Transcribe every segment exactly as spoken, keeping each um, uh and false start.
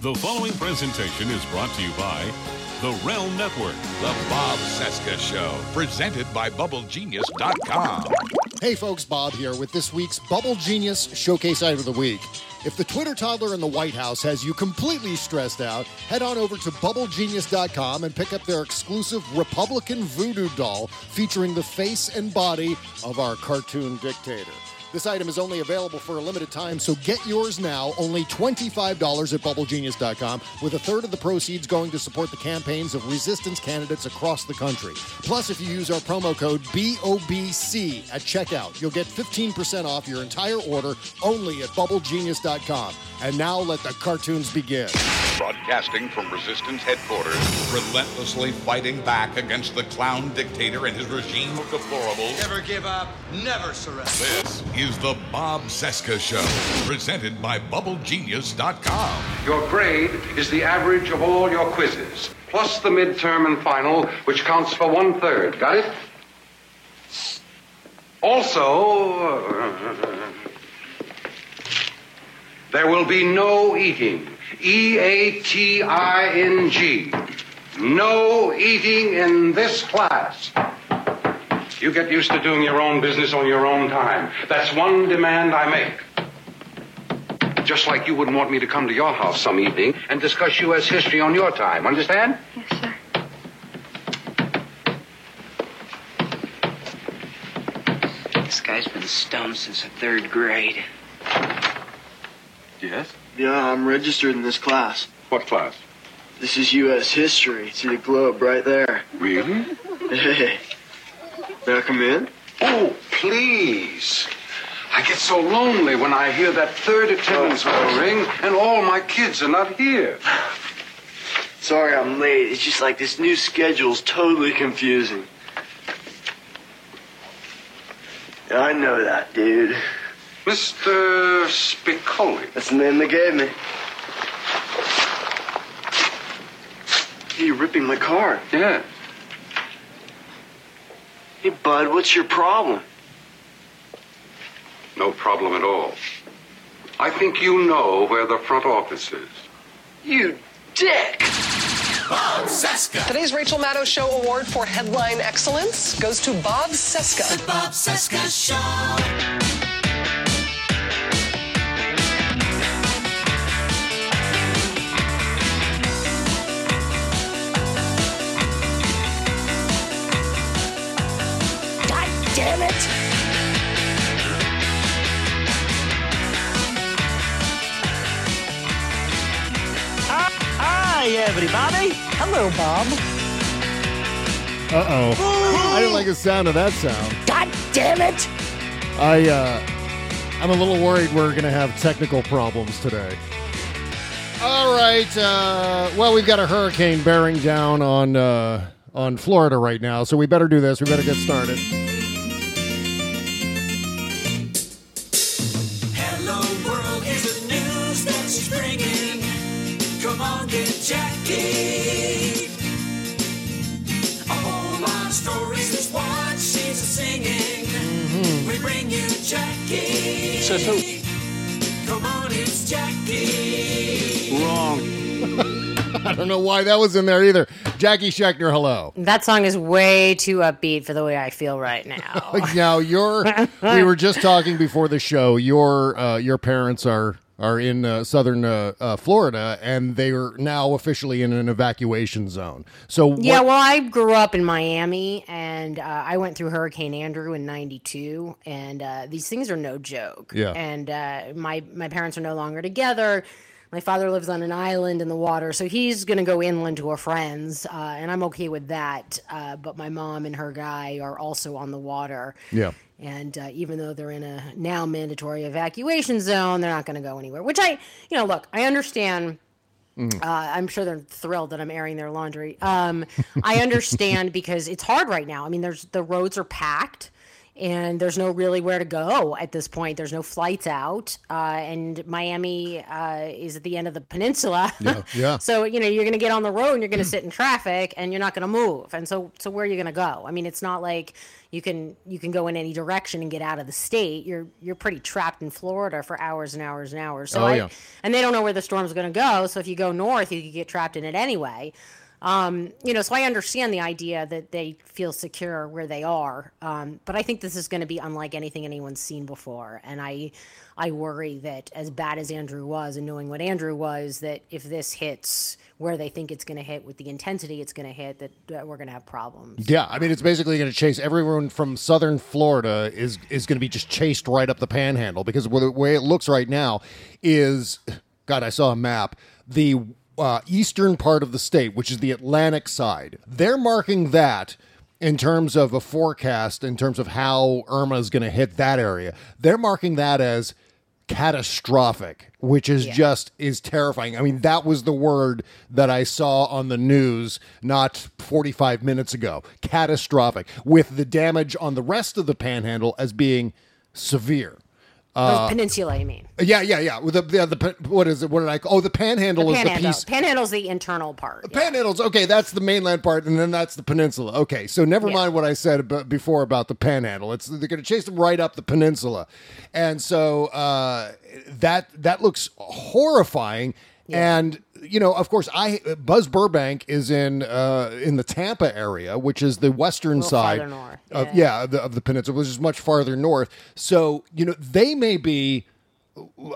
The following presentation is brought to you by The Realm Network. The Bob Cesca Show, presented by Bubble Genius dot com. Hey folks, Bob here with this week's Bubble Genius Showcase Item of the Week. If the Twitter toddler in the White House has you completely stressed out, head on over to Bubble Genius dot com and pick up their exclusive Republican voodoo doll featuring the face and body of our cartoon dictator. This item is only available for a limited time, so get yours now, only twenty-five dollars at Bubble Genius dot com, with a third of the proceeds going to support the campaigns of resistance candidates across the country. Plus, if you use our promo code B O B C at checkout, you'll get fifteen percent off your entire order only at Bubble Genius dot com. And now let the cartoons begin. Broadcasting from Resistance Headquarters, relentlessly fighting back against the clown dictator and his regime of deplorables. Never give up, never surrender. This is the Bob Cesca Show, presented by Bubble Genius dot com. Your grade is the average of all your quizzes, plus the midterm and final, which counts for one-third. Got it? Also, there will be no eating. E A T I N G. No eating in this class. You get used to doing your own business on your own time. That's one demand I make. Just like you wouldn't want me to come to your house some evening and discuss U S history on your time. Understand? Yes, sir. This guy's been stoned since the third grade. Yes? Yeah, I'm registered in this class. What class? This is U S history. See the globe right there. Really? Hey. May I come in? Oh, please. I get so lonely when I hear that third attendance bell ring and all my kids are not here. Sorry I'm late. It's just like this new schedule's totally confusing. Yeah, I know that, dude. Mister Spicoli. That's the name they gave me. Hey, you're ripping my car. Yeah. Hey, bud, what's your problem? No problem at all. I think you know where the front office is. You dick! Bob Cesca. Today's Rachel Maddow Show Award for Headline Excellence goes to Bob Cesca. The Bob Cesca Show. Everybody. Hello, Bob. Uh-oh. Ooh. I didn't like the sound of that sound. God damn it! I, uh, I'm a little worried we're going to have technical problems today. All right. Uh, well, we've got a hurricane bearing down on, uh, on Florida right now, so we better do this. We better get started. Hello, world is the news that she's bringing. Come on, get Jacki. A whole lot of stories is what she's singing. Mm-hmm. We bring you Jacki. Says who? Come on, it's Jacki. Wrong. I don't know why that was in there either. Jacki Schechner, hello. That song is way too upbeat for the way I feel right now. Now you're. We were just talking before the show. Your uh, your parents are. are in uh, southern uh, uh, Florida, and they are now officially in an evacuation zone. So what- Yeah, well, I grew up in Miami, and uh, I went through Hurricane Andrew in ninety-two, and uh, these things are no joke. Yeah. And uh, my, my parents are no longer together. My father lives on an island in the water, so he's going to go inland to a friend's, uh, and I'm okay with that. Uh, but my mom and her guy are also on the water. Yeah. And uh, even though they're in a now mandatory evacuation zone, they're not going to go anywhere, which I, you know, look, I understand. Mm. Uh, I'm sure they're thrilled that I'm airing their laundry. Um, I understand because it's hard right now. I mean, there's the roads are packed. and there's no really where to go at this point. There's no flights out, uh, and Miami uh, is at the end of the peninsula. Yeah, yeah. So, you know, you're going to get on the road and you're going to sit in traffic and you're not going to move. And so, so where are you going to go? I mean, it's not like you can you can go in any direction and get out of the state. You're you're pretty trapped in Florida for hours and hours and hours. So, oh, I, yeah. And they don't know where the storm's going to go. So if you go north, you could get trapped in it anyway. Um, you know, so I understand the idea that they feel secure where they are. Um, but I think this is going to be unlike anything anyone's seen before. And I, I worry that as bad as Andrew was, and knowing what Andrew was, that if this hits where they think it's going to hit with the intensity it's going to hit, that, that we're going to have problems. Yeah. I mean, it's basically going to chase everyone from southern Florida is, is going to be just chased right up the panhandle, because the way it looks right now is, God, I saw a map. The Uh, eastern part of the state, which is the Atlantic side, they're marking that in terms of a forecast, in terms of how Irma is going to hit that area. They're marking that as catastrophic, which is yeah. just is terrifying. I mean, that was the word that I saw on the news not forty-five minutes ago. Catastrophic, with the damage on the rest of the panhandle as being severe. Uh, peninsula, you mean? Yeah, yeah, yeah. The, the, the, what is it? What did I call? Oh, the panhandle, the panhandle is the piece. Panhandle's the internal part. The yeah. Panhandle's, okay, that's the mainland part, and then that's the peninsula. Okay, so never yeah. mind what I said about, before about the panhandle. It's they're going to chase them right up the peninsula. And so uh, that that looks horrifying. Yeah. And, you know, of course, I Buzz Burbank is in uh, in the Tampa area, which is the western side north. Of, yeah. Yeah, the, of the peninsula, which is much farther north. So, you know, they may be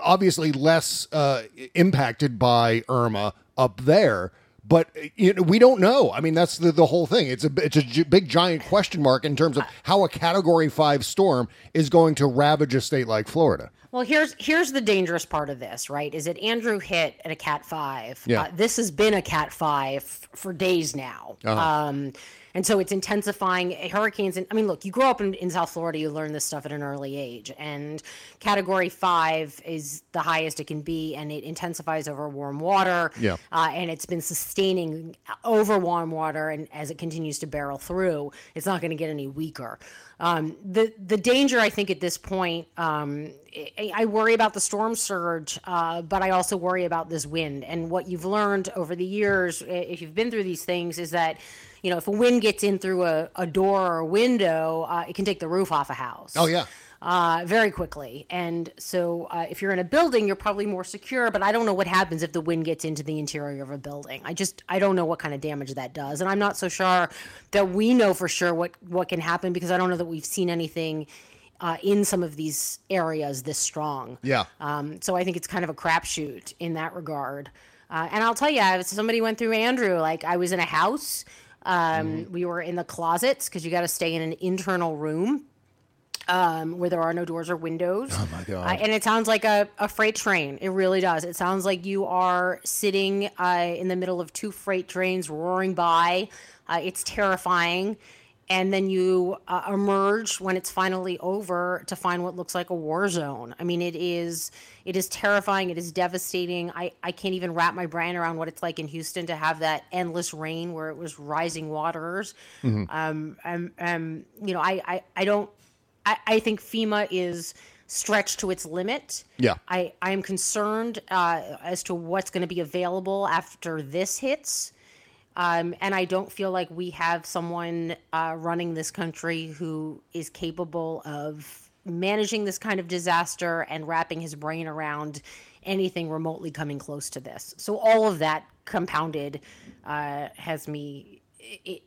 obviously less uh, impacted by Irma up there. But you know, we don't know. I mean, that's the, the whole thing. It's a it's a big, giant question mark in terms of how a Category five storm is going to ravage a state like Florida. Well, here's here's the dangerous part of this, right? Is that Andrew hit at a Cat five. Yeah. Uh, this has been a Cat five for days now. Uh-huh. Um And so it's intensifying hurricanes. And I mean, look, you grow up in, in South Florida, you learn this stuff at an early age. And Category five is the highest it can be, and it intensifies over warm water. Yeah. Uh, and it's been sustaining over warm water. And as it continues to barrel through, it's not going to get any weaker. Um, the the danger, I think, at this point, um, I, I worry about the storm surge, uh, but I also worry about this wind. And what you've learned over the years, if you've been through these things, is that, you know, if a wind gets in through a, a door or a window, uh, it can take the roof off a house. Oh, yeah. Uh, very quickly. And so uh, if you're in a building, you're probably more secure. But I don't know what happens if the wind gets into the interior of a building. I just I don't know what kind of damage that does. And I'm not so sure that we know for sure what, what can happen, because I don't know that we've seen anything uh, in some of these areas this strong. Yeah. Um, so I think it's kind of a crapshoot in that regard. Uh, and I'll tell you, somebody went through Andrew. Like, I was in a house. Um, mm. We were in the closets, because you got to stay in an internal room um, where there are no doors or windows. Oh, my God. Uh, and it sounds like a, a freight train. It really does. It sounds like you are sitting uh, in the middle of two freight trains roaring by. Uh, it's terrifying. And then you uh, emerge when it's finally over to find what looks like a war zone. I mean, it is it is terrifying. It is devastating. I, I can't even wrap my brain around what it's like in Houston to have that endless rain where it was rising waters. Mm-hmm. Um, um, um, you know, I, I, I don't I, I think FEMA is stretched to its limit. Yeah, I, I am concerned uh, as to what's going to be available after this hits. Um, and I don't feel like we have someone uh, running this country who is capable of managing this kind of disaster and wrapping his brain around anything remotely coming close to this. So all of that compounded uh, has me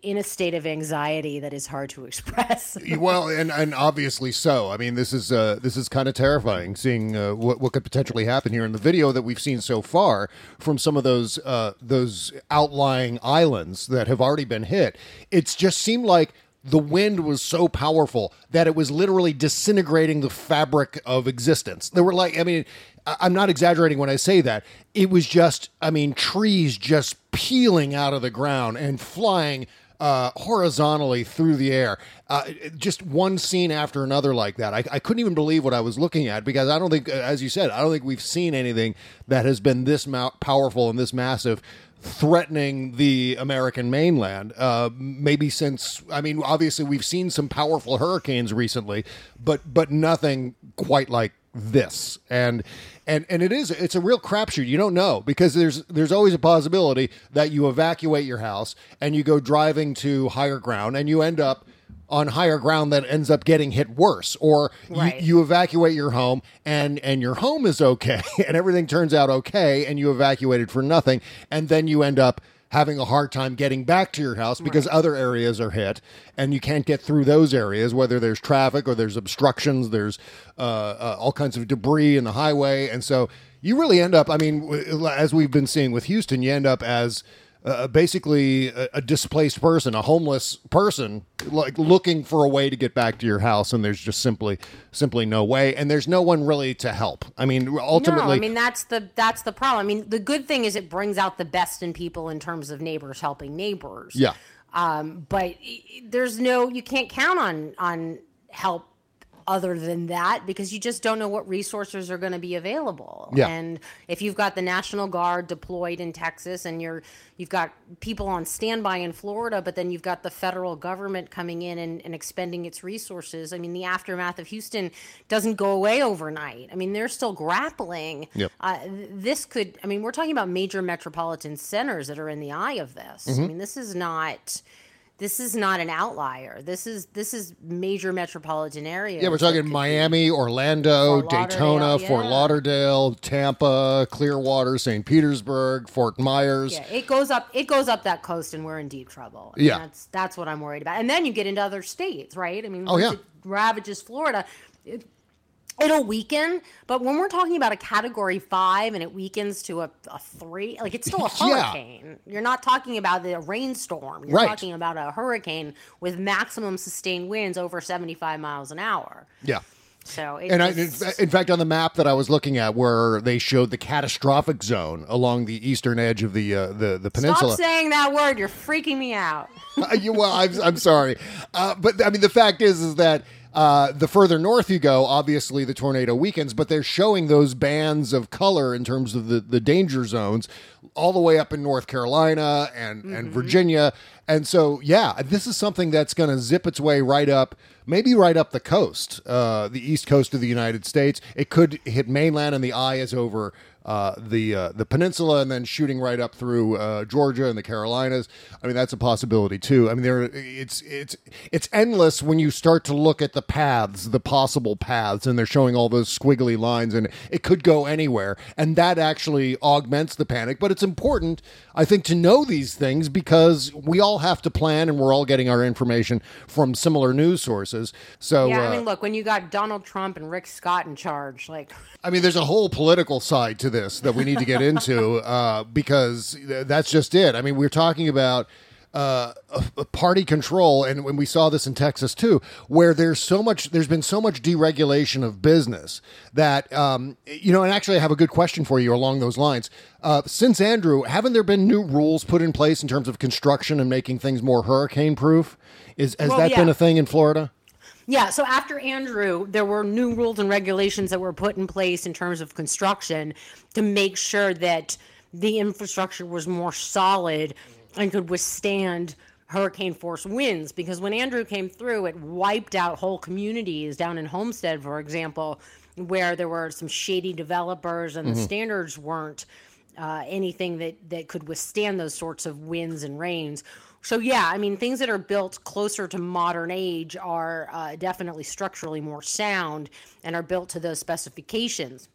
in a state of anxiety that is hard to express. Well, and, and obviously so. I mean, this is uh, this is kind of terrifying, seeing uh, what, what could potentially happen here. In the video that we've seen so far from some of those uh, those outlying islands that have already been hit, it's just seemed like the wind was so powerful that it was literally disintegrating the fabric of existence. They were like, I mean, I'm not exaggerating when I say that. It was just, I mean, trees just peeling out of the ground and flying uh, horizontally through the air. Uh, just one scene after another like that. I, I couldn't even believe what I was looking at, because I don't think, as you said, I don't think we've seen anything that has been this ma- powerful and this massive, threatening the American mainland, uh, maybe since, I mean, obviously we've seen some powerful hurricanes recently, but but nothing quite like this. And and and it is, it's a real crapshoot. You don't know, because there's there's always a possibility that you evacuate your house and you go driving to higher ground and you end up on higher ground that ends up getting hit worse, or right. you, you evacuate your home and, and your home is okay and everything turns out okay and you evacuated for nothing, and then you end up having a hard time getting back to your house because right. other areas are hit and you can't get through those areas, whether there's traffic or there's obstructions, there's uh, uh, all kinds of debris in the highway. And so you really end up, I mean, as we've been seeing with Houston, you end up as Uh, basically a, a displaced person, a homeless person, like looking for a way to get back to your house, and there's just simply simply no way, and there's no one really to help. I mean, ultimately, no, I mean that's the that's the problem. I mean, the good thing is it brings out the best in people in terms of neighbors helping neighbors. Yeah. Um, but there's no, you can't count on on help other than that, because you just don't know what resources are going to be available. Yeah. And if you've got the National Guard deployed in Texas and you're you've got people on standby in Florida, but then you've got the federal government coming in and, and expending its resources. I mean, the aftermath of Houston doesn't go away overnight. I mean, they're still grappling. Yep. Uh, this could, I mean, we're talking about major metropolitan centers that are in the eye of this. Mm-hmm. I mean, this is not... This is not an outlier. This is this is major metropolitan areas. Yeah, we're talking Miami, Orlando, Daytona, yeah. Fort Lauderdale, Tampa, Clearwater, Saint Petersburg, Fort Myers. Yeah, it goes up. It goes up that coast, and we're in deep trouble. I mean, yeah, that's that's what I'm worried about. And then you get into other states, right? I mean, oh, yeah. It ravages Florida. It, It'll weaken, but when we're talking about a Category five and it weakens to a, a three, like it's still a hurricane. Yeah. You're not talking about the rainstorm. You're right. talking about a hurricane with maximum sustained winds over seventy-five miles an hour. Yeah. So it and I, in fact, on the map that I was looking at, where they showed the catastrophic zone along the eastern edge of the uh, the, the peninsula. Stop saying that word. You're freaking me out. you, well, I'm, I'm sorry, uh, but I mean the fact is is that uh, the further north you go, obviously the tornado weakens. But they're showing those bands of color in terms of the, the danger zones all the way up in North Carolina and, mm-hmm. and Virginia. And so, yeah, this is something that's going to zip its way right up, maybe right up the coast, uh, the east coast of the United States. It could hit mainland, and the eye is over uh, the uh, the peninsula, and then shooting right up through uh, Georgia and the Carolinas. I mean, that's a possibility too. I mean, there it's it's it's endless when you start to look at the paths, the possible paths, and they're showing all those squiggly lines, and it could go anywhere, and that actually augments the panic. But it's important, I think, to know these things, because we all have to plan, and we're all getting our information from similar news sources. So yeah, uh, I mean, look, when you got Donald Trump and Rick Scott in charge, like, I mean, there's a whole political side to this that we need to get into, uh, because that's just it. I mean, we're talking about uh, a party control, and when we saw this in Texas too, where there's so much, there's been so much deregulation of business that um, you know. And actually, I have a good question for you along those lines. Uh, since Andrew, haven't there been new rules put in place in terms of construction and making things more hurricane-proof? Is has well, that yeah. been a thing in Florida? Yeah, so after Andrew, there were new rules and regulations that were put in place in terms of construction to make sure that the infrastructure was more solid and could withstand hurricane force winds. Because when Andrew came through, it wiped out whole communities down in Homestead, for example, where there were some shady developers and mm-hmm. the standards weren't uh, anything that, that could withstand those sorts of winds and rains. So, yeah, I mean, things that are built closer to modern age are uh, definitely structurally more sound and are built to those specifications.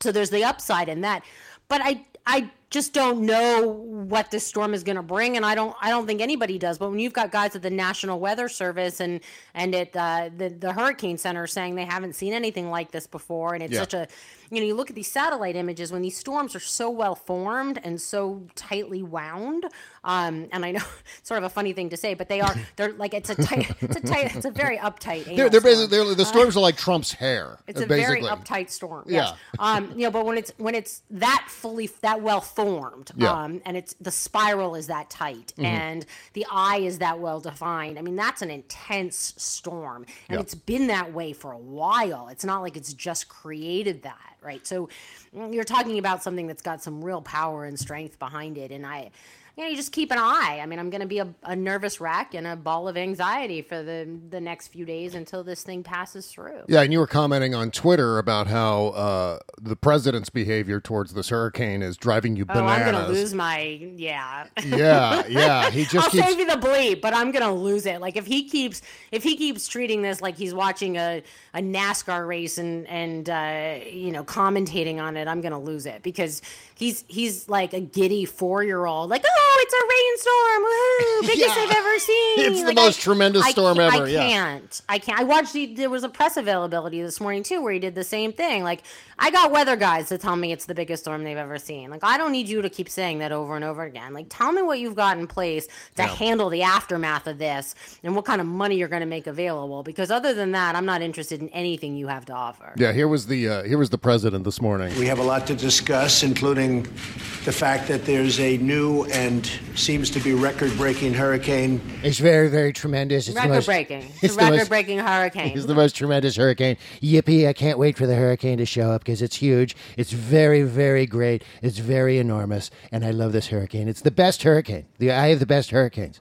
So there's the upside in that. But I I just don't know what this storm is going to bring, and I don't I don't think anybody does. But when you've got guys at the National Weather Service and and at uh, the the Hurricane Center saying they haven't seen anything like this before, and it's yeah. such a, you know, you look at these satellite images when these storms are so well formed and so tightly wound. Um, and I know it's sort of a funny thing to say, but they are they're like it's a tight it's a tight it's a very uptight. They're, they're basically they're, the storms uh, are like Trump's hair. It's a basically. very uptight storm. Yes. Yeah. Um. You know, but when it's when it's that fully that well formed, formed. Yeah. Um, and it's the spiral is that tight, mm-hmm. and the eye is that well defined. I mean, that's an intense storm, and yeah. it's been that way for a while. It's not like it's just created that, right? So you're talking about something that's got some real power and strength behind it, and I... You know, you just keep an eye. I mean, I'm going to be a, a nervous wreck and a ball of anxiety for the the next few days until this thing passes through. Yeah, and you were commenting on Twitter about how uh, the president's behavior towards this hurricane is driving you bananas. Oh, I'm going to lose my, yeah. Yeah, yeah. He just I'll keeps... save you the bleep, but I'm going to lose it. Like, if he keeps if he keeps treating this like he's watching a, a NASCAR race and, and uh, you know, commentating on it, I'm going to lose it because he's, he's like a giddy four-year-old. Like, oh! Oh, it's a rainstorm. Woohoo! Biggest yeah. I've ever seen. It's like, the most I, tremendous I, storm I, ever. I yeah. can't. I can't. I watched the, there was a press availability this morning, too, where he did the same thing. Like, I got weather guys to tell me it's the biggest storm they've ever seen. Like, I don't need you to keep saying that over and over again. Like, tell me what you've got in place to yeah. handle the aftermath of this and what kind of money you're going to make available. Because other than that, I'm not interested in anything you have to offer. Yeah, here was the uh, here was the president this morning. We have a lot to discuss, including the fact that there's a new and seems to be record-breaking hurricane. It's very, very tremendous. It's record-breaking. It's, it's a record-breaking hurricane. It's the most tremendous hurricane. Yippee, I can't wait for the hurricane to show up because it's huge. It's very, very great. It's very enormous. And I love this hurricane. It's the best hurricane. The eye of the best hurricanes.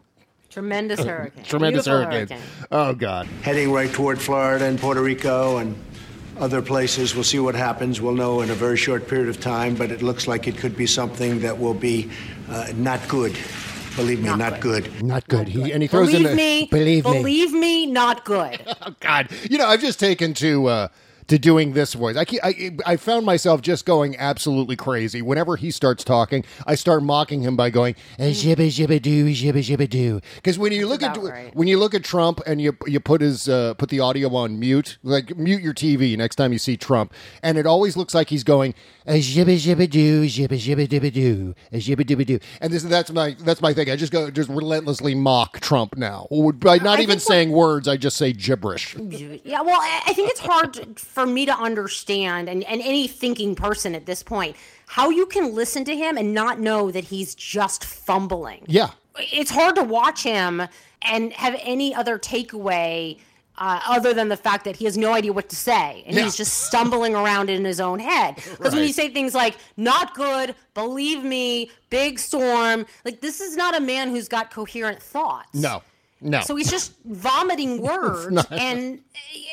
Tremendous hurricane. Tremendous hurricane. hurricane. Oh, God. Heading right toward Florida and Puerto Rico and other places. We'll see what happens. We'll know in a very short period of time, but it looks like it could be something that will be uh, not good. Believe me, not, not good. good. Not good. Not he, good. And he throws believe in me, a, believe, believe me. Believe me, not good. Oh, God. You know, I've just taken to... Uh, To doing this voice. I, keep, I I found myself just going absolutely crazy. Whenever he starts talking, I start mocking him by going jibba jibba doo jibba jibba doo. Because when you look at right. when you look at Trump and you you put his uh, put the audio on mute, like mute your T V next time you see Trump, and it always looks like he's going jibba jibba doo jibba jibba dibba doo jibba dibba doo. And this that's my that's my thing. I just go just relentlessly mock Trump now by not even saying words. I just say gibberish. Yeah, well, I think it's hard to, for me to understand, and, and any thinking person at this point, how you can listen to him and not know that he's just fumbling. Yeah. It's hard to watch him and have any other takeaway uh, other than the fact that he has no idea what to say. And yeah. he's just stumbling around in his own head. Because right. when you say things like, not good, believe me, big storm, like this is not a man who's got coherent thoughts. No. No. So he's just vomiting words, and,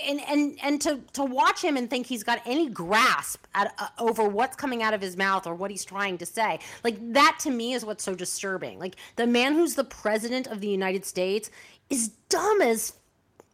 and and and to to watch him and think he's got any grasp at, uh, over what's coming out of his mouth or what he's trying to say, like that to me is what's so disturbing. Like the man who's the president of the United States is dumb as.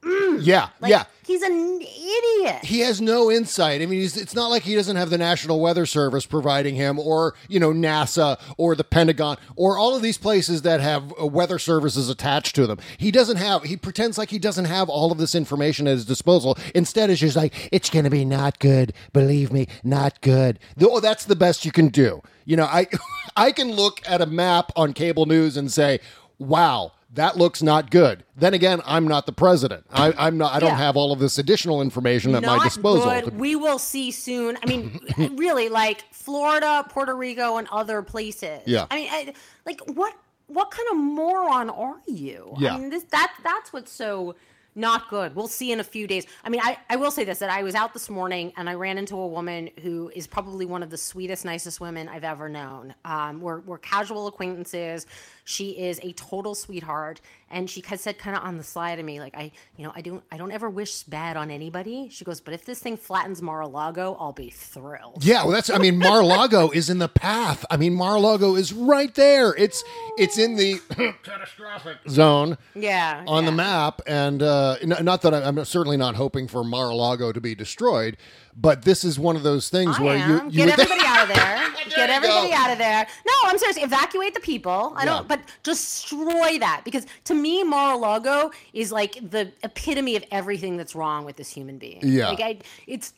Mm. Yeah, like, yeah. He's an idiot. He has no insight. I mean, he's, it's not like he doesn't have the National Weather Service providing him or, you know, NASA or the Pentagon or all of these places that have uh, weather services attached to them. He doesn't have, he pretends like he doesn't have all of this information at his disposal. Instead, it's just like, it's going to be not good. Believe me, not good. Oh, that's the best you can do. You know, I, I can look at a map on cable news and say, wow, that looks not good. Then again, I'm not the president. I, I'm not. I don't yeah. have all of this additional information at not my disposal. Good. We will see soon. I mean, really, like Florida, Puerto Rico, and other places. Yeah. I mean, I, like what? What kind of moron are you? Yeah. I mean, this, that that's what's so not good. We'll see in a few days. I mean, I, I will say this, that I was out this morning and I ran into a woman who is probably one of the sweetest, nicest women I've ever known. Um, we're, we're casual acquaintances. She is a total sweetheart. And she has said kind of on the sly to me, like, I, you know, I don't, I don't ever wish bad on anybody. She goes, but if this thing flattens Mar-a-Lago, I'll be thrilled. Yeah. Well, that's, I mean, Mar-a-Lago is in the path. I mean, Mar-a-Lago is right there. It's, it's in the catastrophic zone yeah, on yeah. the map. And, uh, Uh, not that I, I'm certainly not hoping for Mar-a-Lago to be destroyed, but this is one of those things I where am. you, you get would everybody th- out of there. there get everybody go. out of there. No, I'm serious. Evacuate the people. I yeah. don't. But destroy that, because to me, Mar-a-Lago is like the epitome of everything that's wrong with this human being. Yeah, like I, it's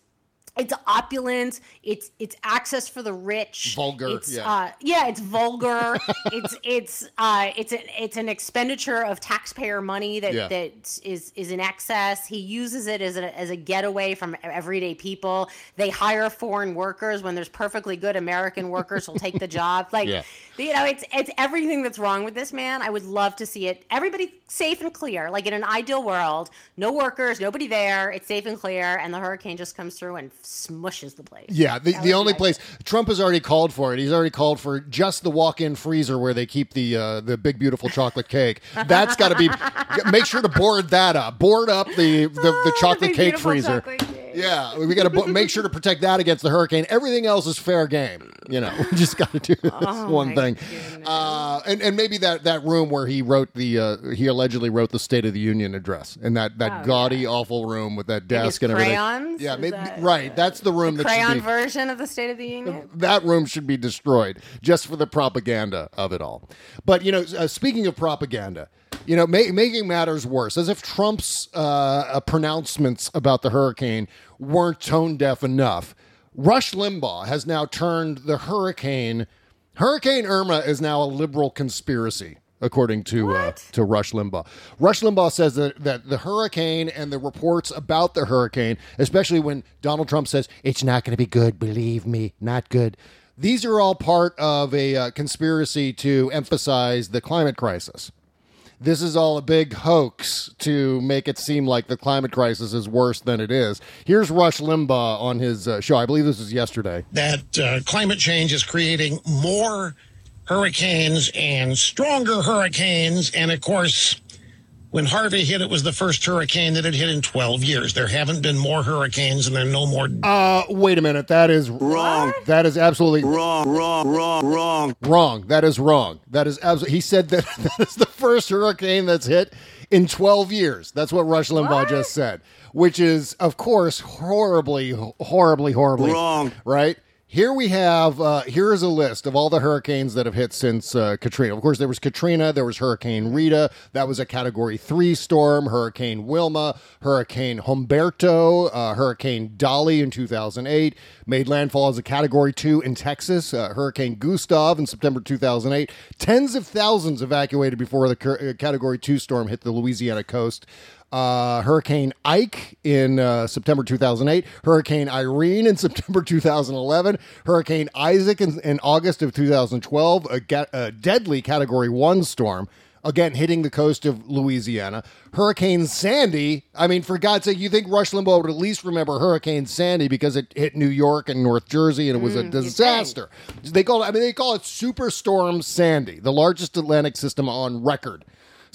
It's opulent. It's it's access for the rich. Vulgar. It's, yeah. Uh, yeah, it's vulgar. it's it's uh, it's a, it's an expenditure of taxpayer money that, yeah. that is is in excess. He uses it as a as a getaway from everyday people. They hire foreign workers when there's perfectly good American workers who'll take the job. Like yeah. you know, it's it's everything that's wrong with this man. I would love to see it. Everybody safe and clear. Like in an ideal world, no workers, nobody there. It's safe and clear, and the hurricane just comes through and smushes the place. Yeah, the, the only place. Trump has already called for it. He's already called for just the walk-in freezer where they keep the uh, the big beautiful chocolate cake. That's got to be. Make sure to board that up. Board up the the, the chocolate oh, the cake freezer. Chocolate cake. Yeah, we got to bo- make sure to protect that against the hurricane. Everything else is fair game. You know, we just got to do this oh, one thing. Uh, and and maybe that, that room where he wrote the uh, he allegedly wrote the State of the Union address, and that that oh, gaudy yeah. awful room with that desk and everything. Crayons? Yeah, maybe, that, right. That's the room the that crayon should be, version of the State of the Union. That room should be destroyed just for the propaganda of it all. But you know, uh, speaking of propaganda, you know, ma- making matters worse, as if Trump's uh, pronouncements about the hurricane weren't tone deaf enough, Rush Limbaugh has now turned the hurricane. Hurricane Irma is now a liberal conspiracy, according to uh, to Rush Limbaugh. Rush Limbaugh says that, that the hurricane and the reports about the hurricane, especially when Donald Trump says, it's not going to be good, believe me, not good. These are all part of a uh, conspiracy to emphasize the climate crisis. This is all a big hoax to make it seem like the climate crisis is worse than it is. Here's Rush Limbaugh on his uh, show. I believe this was yesterday. That uh, climate change is creating more hurricanes and stronger hurricanes. And, of course, when Harvey hit, it was the first hurricane that had hit in twelve years. There haven't been more hurricanes and there are no more. Uh, wait a minute. That is wrong. What? That is absolutely wrong, wrong, wrong, wrong, wrong. That is wrong. That is absolutely. He said that that is the first hurricane that's hit in twelve years. That's what Rush Limbaugh what? just said, which is, of course, horribly, horribly, horribly wrong. Right? Here we have, uh, here is a list of all the hurricanes that have hit since uh, Katrina. Of course, there was Katrina, there was Hurricane Rita, that was a Category three storm, Hurricane Wilma, Hurricane Humberto, uh, Hurricane Dolly in two thousand eight, made landfall as a Category two in Texas, uh, Hurricane Gustav in September two thousand eight. Tens of thousands evacuated before the Category two storm hit the Louisiana coast. Uh, Hurricane Ike in uh, September two thousand eight, Hurricane Irene in September two thousand eleven, Hurricane Isaac in, in August of two thousand twelve, a, ga- a deadly Category one storm, again, hitting the coast of Louisiana. Hurricane Sandy, I mean, for God's sake, you think Rush Limbaugh would at least remember Hurricane Sandy because it hit New York and North Jersey and it was mm, a disaster. They call it, I mean, they call it Superstorm Sandy, the largest Atlantic system on record.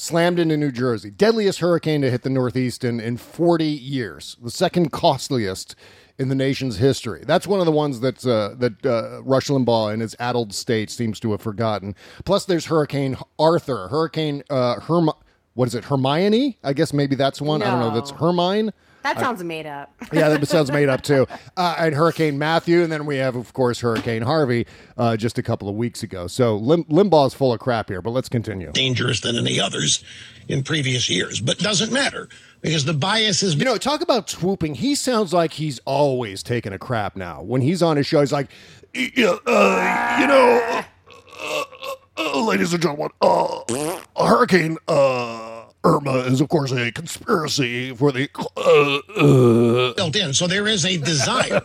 Slammed into New Jersey. Deadliest hurricane to hit the Northeast in, in forty years. The second costliest in the nation's history. That's one of the ones that's, uh, that uh, Rush Limbaugh in his addled state seems to have forgotten. Plus, there's Hurricane Arthur. Hurricane uh, Herm... What is it? Hermione? I guess maybe that's one. No. I don't know. That's Hermine. That sounds I, made up. Yeah, that sounds made up, too. Uh, and Hurricane Matthew. And then we have, of course, Hurricane Harvey uh, just a couple of weeks ago. So Lim- Limbaugh's full of crap here, but let's continue. Dangerous than any others in previous years, but doesn't matter because the bias is... You know, talk about swooping. He sounds like he's always taking a crap now. When he's on his show, he's like, you know... Uh, you know uh, uh, uh, ladies and gentlemen, uh, a hurricane... Uh, Irma is, of course, a conspiracy for the... Uh, uh. Built in. So there is a desire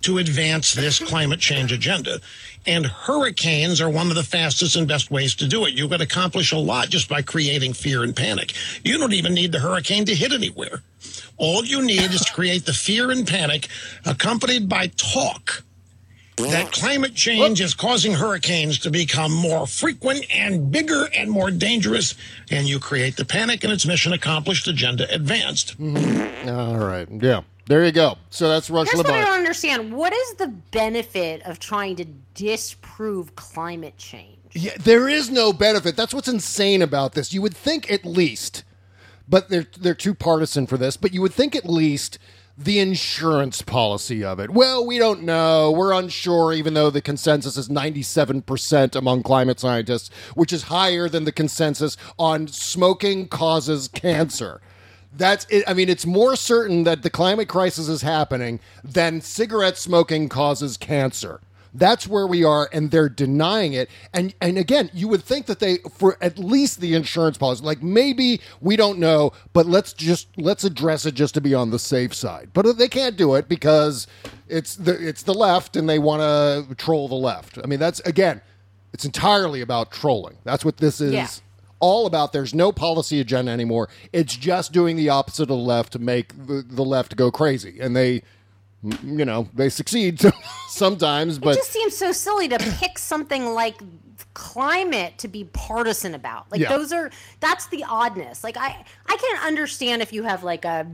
to advance this climate change agenda. And hurricanes are one of the fastest and best ways to do it. You could accomplish a lot just by creating fear and panic. You don't even need the hurricane to hit anywhere. All you need is to create the fear and panic accompanied by talk. That climate change is causing hurricanes to become more frequent and bigger and more dangerous, and you create the panic, and it's mission accomplished, agenda advanced. All right. Yeah. There you go. So that's Rush Limbaugh. That's what I don't understand. What is the benefit of trying to disprove climate change? Yeah, there is no benefit. That's what's insane about this. You would think at least, but they're they're too partisan for this, but you would think at least... the insurance policy of it. Well, we don't know. We're unsure, even though the consensus is ninety-seven percent among climate scientists, which is higher than the consensus on smoking causes cancer. That's it. I mean, it's more certain that the climate crisis is happening than cigarette smoking causes cancer. That's where we are, and they're denying it. And and again, you would think that they, for at least the insurance policy, like maybe we don't know, but let's just let's address it just to be on the safe side. But they can't do it because it's the it's the left, and they want to troll the left. I mean, that's again, it's entirely about trolling. That's what this is. Yeah. All about. There's no policy agenda anymore. It's just doing the opposite of the left to make the, the left go crazy, and they, you know, they succeed sometimes. But it just seems so silly to pick something like climate to be partisan about. Like yeah. those are that's the oddness. Like I, I can understand if you have like a.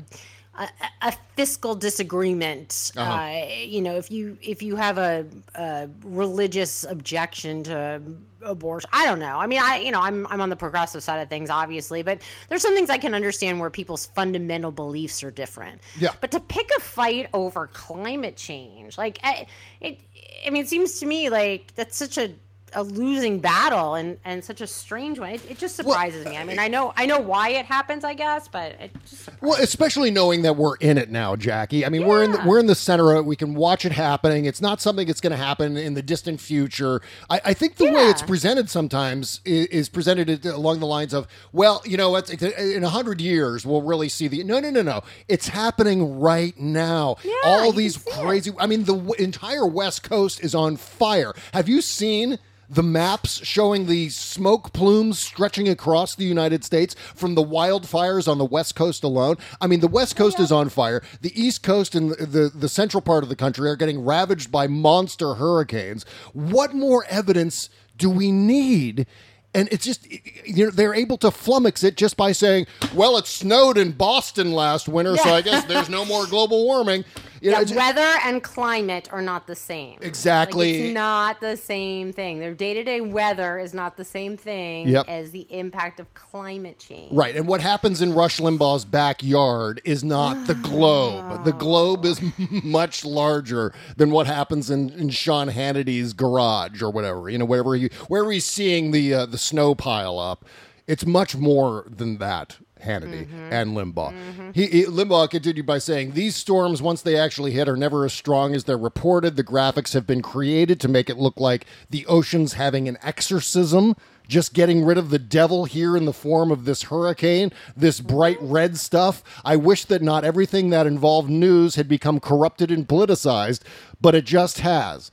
A, a fiscal disagreement, uh-huh. uh, you know, if you if you have a, a religious objection to abortion, I don't know. I mean, I you know, I'm I'm on the progressive side of things, obviously, but there's some things I can understand where people's fundamental beliefs are different. Yeah. But to pick a fight over climate change, like I, it, I mean, it seems to me like that's such a. a losing battle and, and such a strange one. It, it just surprises well, me. I mean, I know I know why it happens, I guess, but it just surprises well, especially knowing that we're in it now, Jacki. I mean, yeah. we're in the, we're in the center of it. We can watch it happening. It's not something that's going to happen in the distant future. I, I think the yeah. way it's presented sometimes is, is presented along the lines of, well, you know, it's, in a hundred years we'll really see the no, no, no, no. It's happening right now. Yeah, All these crazy. It. I mean, the w- entire West Coast is on fire. Have you seen? The maps showing the smoke plumes stretching across the United States from the wildfires on the West Coast alone. I mean, the West Coast yeah. is on fire. The East Coast and the, the, the central part of the country are getting ravaged by monster hurricanes. What more evidence do we need? And it's just, you know, they're able to flummox it just by saying, well, it snowed in Boston last winter, yeah. so I guess there's no more global warming. You yeah, know, weather and climate are not the same. Exactly. Like, it's not the same thing. Their day-to-day weather is not the same thing yep. as the impact of climate change. Right, and what happens in Rush Limbaugh's backyard is not the globe. Oh. The globe is much larger than what happens in, in Sean Hannity's garage or whatever. You know, wherever you wherever he's seeing the uh, the snow pile up, it's much more than that. Hannity mm-hmm. and Limbaugh. Mm-hmm. He, he, Limbaugh continued by saying, these storms, once they actually hit, are never as strong as they're reported. The graphics have been created to make it look like the ocean's having an exorcism, just getting rid of the devil here in the form of this hurricane, this bright red stuff. I wish that not everything that involved news had become corrupted and politicized, but it just has.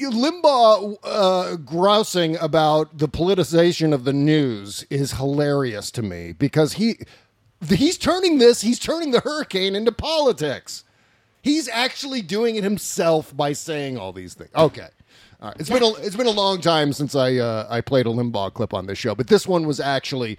Limbaugh uh, grousing about the politicization of the news is hilarious to me because he he's turning this, he's turning the hurricane into politics. He's actually doing it himself by saying all these things. Okay. All right. It's been a, it's been a long time since I uh, I played a Limbaugh clip on this show, but this one was actually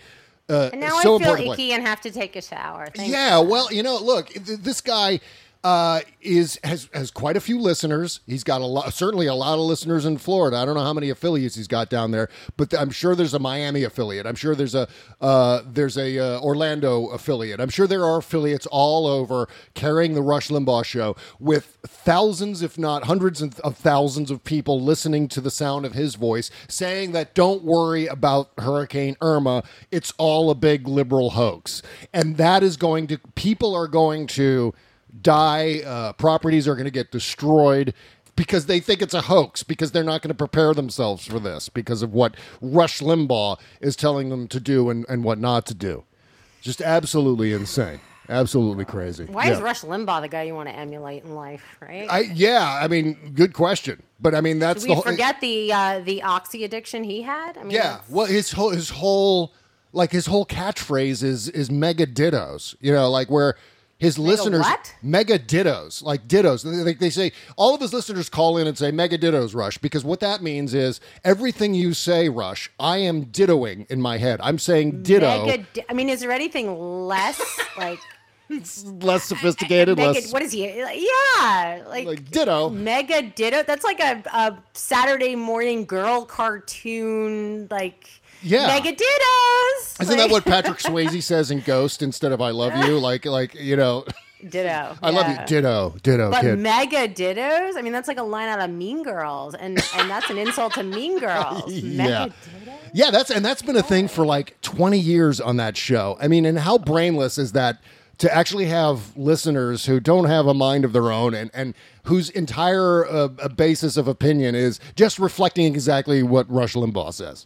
uh, and now so I feel icky and have to take a shower. Thank yeah, you. Well, you know, look, this guy... Uh, is has has quite a few listeners. He's got a lot, certainly a lot of listeners in Florida. I don't know how many affiliates he's got down there, but th- I'm sure there's a Miami affiliate. I'm sure there's a uh, there's a uh, Orlando affiliate. I'm sure there are affiliates all over carrying the Rush Limbaugh show with thousands, if not hundreds of thousands of people listening to the sound of his voice, saying that don't worry about Hurricane Irma. It's all a big liberal hoax. And that is going to, people are going to die, uh, properties are going to get destroyed because they think it's a hoax, because they're not going to prepare themselves for this because of what Rush Limbaugh is telling them to do and, and what not to do. Just absolutely insane. Absolutely crazy. Why yeah. is Rush Limbaugh the guy you want to emulate in life, right? I, yeah, I mean, good question. But I mean, that's Did we the whole... forget the, uh, the oxy addiction he had? I mean, yeah, that's... well, his whole, his whole, like, his whole catchphrase is, is mega dittos, you know, like where... His mega listeners, what? Mega dittos, like dittos. They, they say, all of his listeners call in and say, mega dittos, Rush, because what that means is everything you say, Rush, I am dittoing in my head. I'm saying ditto. Mega di- I mean, is there anything less, like... less sophisticated, I, I, mega, less... What is he? Yeah, like... Like ditto. Mega ditto. That's like a, a Saturday morning girl cartoon, like... Yeah. Mega dittos. Isn't like... that what Patrick Swayze says in Ghost instead of I love you? Like, like you know. Ditto. I yeah. love you. Ditto. Ditto. But kid. Mega dittos? I mean, that's like a line out of Mean Girls, and, and that's an insult to Mean Girls. Mega yeah. dittos? Yeah, that's, and that's been a thing for like twenty years on that show. I mean, and how brainless is that to actually have listeners who don't have a mind of their own and, and whose entire uh, basis of opinion is just reflecting exactly what Rush Limbaugh says.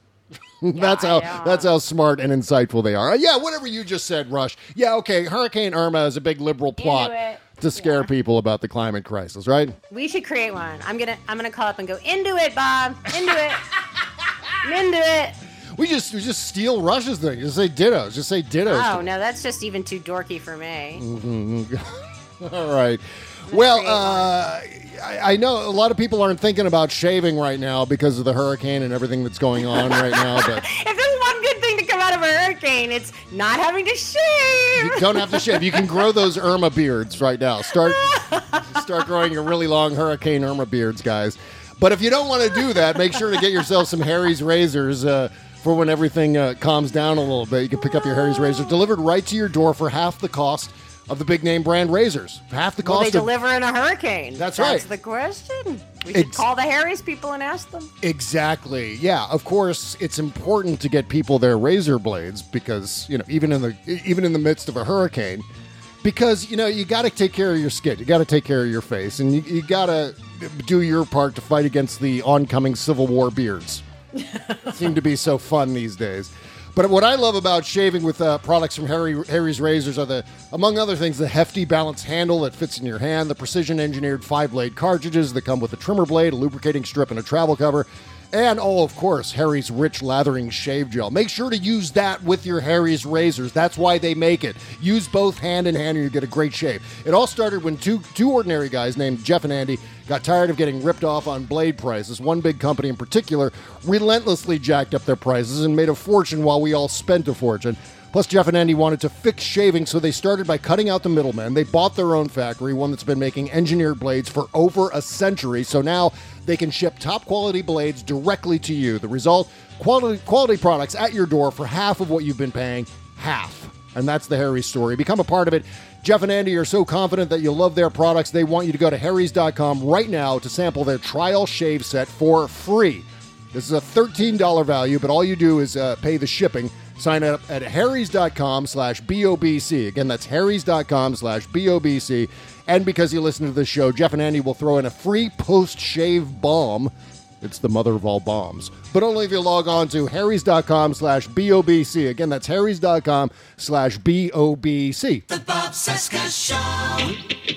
that's yeah, how yeah. that's how smart and insightful they are. Yeah, whatever you just said, Rush. Yeah, okay, Hurricane Irma is a big liberal plot to scare yeah. people about the climate crisis, right? We should create one. I'm gonna I'm gonna call up and go into it, Bob. Into it. I'm into it. We just we just steal Rush's thing. Just say dittos. Just say dittos. Oh no, that's just even too dorky for me. Mm-hmm. All right. Well, uh, I, I know a lot of people aren't thinking about shaving right now because of the hurricane and everything that's going on right now. But if there's one good thing to come out of a hurricane, it's not having to shave. You don't have to shave. You can grow those Irma beards right now. Start start growing your really long Hurricane Irma beards, guys. But if you don't want to do that, make sure to get yourself some Harry's razors uh, for when everything uh, calms down a little bit. You can pick up your Harry's razor delivered right to your door for half the cost of the big name brand razors. Half the cost. Will they deliver of... in a hurricane? That's, That's right. That's the question. We should Ex- call the Harry's people and ask them. Exactly. Yeah. Of course, it's important to get people their razor blades because, you know, even in the even in the midst of a hurricane, because, you know, you got to take care of your skin. You got to take care of your face, and you, you got to do your part to fight against the oncoming Civil War beards. Seem to be so fun these days. But what I love about shaving with uh, products from Harry, Harry's razors are the, among other things, the hefty, balanced handle that fits in your hand, the precision-engineered five-blade cartridges that come with a trimmer blade, a lubricating strip, and a travel cover, and, oh, of course, Harry's rich, lathering shave gel. Make sure to use that with your Harry's razors. That's why they make it. Use both hand in hand, and you get a great shave. It all started when two two ordinary guys named Jeff and Andy got tired of getting ripped off on blade prices. One big company in particular relentlessly jacked up their prices and made a fortune while we all spent a fortune. Plus, Jeff and Andy wanted to fix shaving, so they started by cutting out the middleman. They bought their own factory, one that's been making engineered blades for over a century, so now they can ship top-quality blades directly to you. The result, quality, quality products at your door for half of what you've been paying. Half. And that's the Harry's story. Become a part of it. Jeff and Andy are so confident that you'll love their products, they want you to go to harrys dot com right now to sample their trial shave set for free. This is a thirteen dollars value, but all you do is uh, pay the shipping. Sign up at harrys dot com slash B O B C. Again, that's harrys dot com slash B O B C. And because you listen to this show, Jeff and Andy will throw in a free post-shave bomb. It's the mother of all bombs. But only if you log on to harrys dot com slash B O B C. Again, that's harrys dot com slash B O B C. The Bob Cesca Show.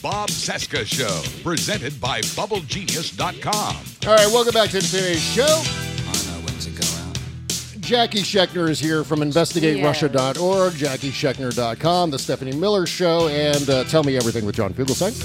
Bob Cesca Show, presented by Bubble Genius dot com. All right, welcome back to today's show. On our wings go out. Jacki Schechner is here from Investigate Russia dot org, Jacki Schechner dot com, The Stephanie Miller Show, and uh, Tell Me Everything with John Fugelsang.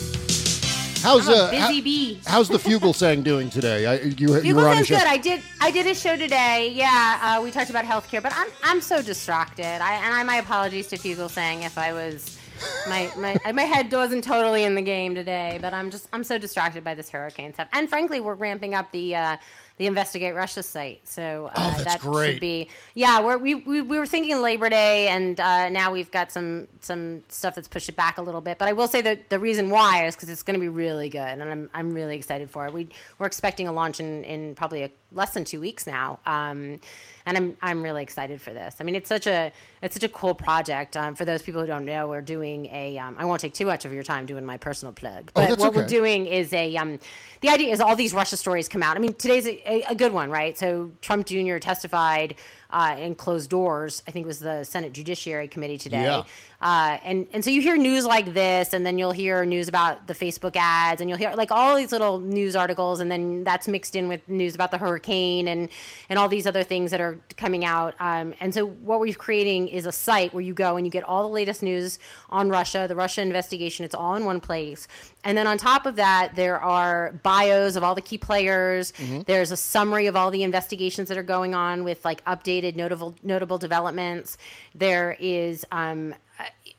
How's uh, busy bee. How, how's the Fugelsang doing today? I, you, you were on a show. Good. I did. I did a show today. Yeah, uh, we talked about healthcare, but I'm I'm so distracted. I, and I my apologies to Fugelsang if I was. my my my head wasn't totally in the game today, but I'm just I'm so distracted by this hurricane stuff. And frankly, we're ramping up the uh, the Investigate Russia site, so uh, oh, that great. should be yeah. We're, we we we were thinking Labor Day, and uh, now we've got some some stuff that's pushed it back a little bit. But I will say that the reason why is because it's going to be really good, and I'm I'm really excited for it. We we're expecting a launch in, in probably a, less than two weeks now. Um, And I'm I'm really excited for this. I mean, it's such a it's such a cool project. Um, for those people who don't know, we're doing a. Um, I won't take too much of your time doing my personal plug. But oh, that's what okay. we're doing is a. Um, the idea is all these Russia stories come out. I mean, today's a, a good one, right? So Trump Junior testified uh, in closed doors. I think it was the Senate Judiciary Committee today. Yeah. Uh, and and so you hear news like this, and then you'll hear news about the Facebook ads, and you'll hear like all these little news articles, and then that's mixed in with news about the hurricane and and all these other things that are coming out. Um, and so what we're creating is a site where you go and you get all the latest news on Russia, the Russia investigation. It's all in one place. And then on top of that, there are bios of all the key players. Mm-hmm. There's a summary of all the investigations that are going on with like updated notable notable developments. There is um,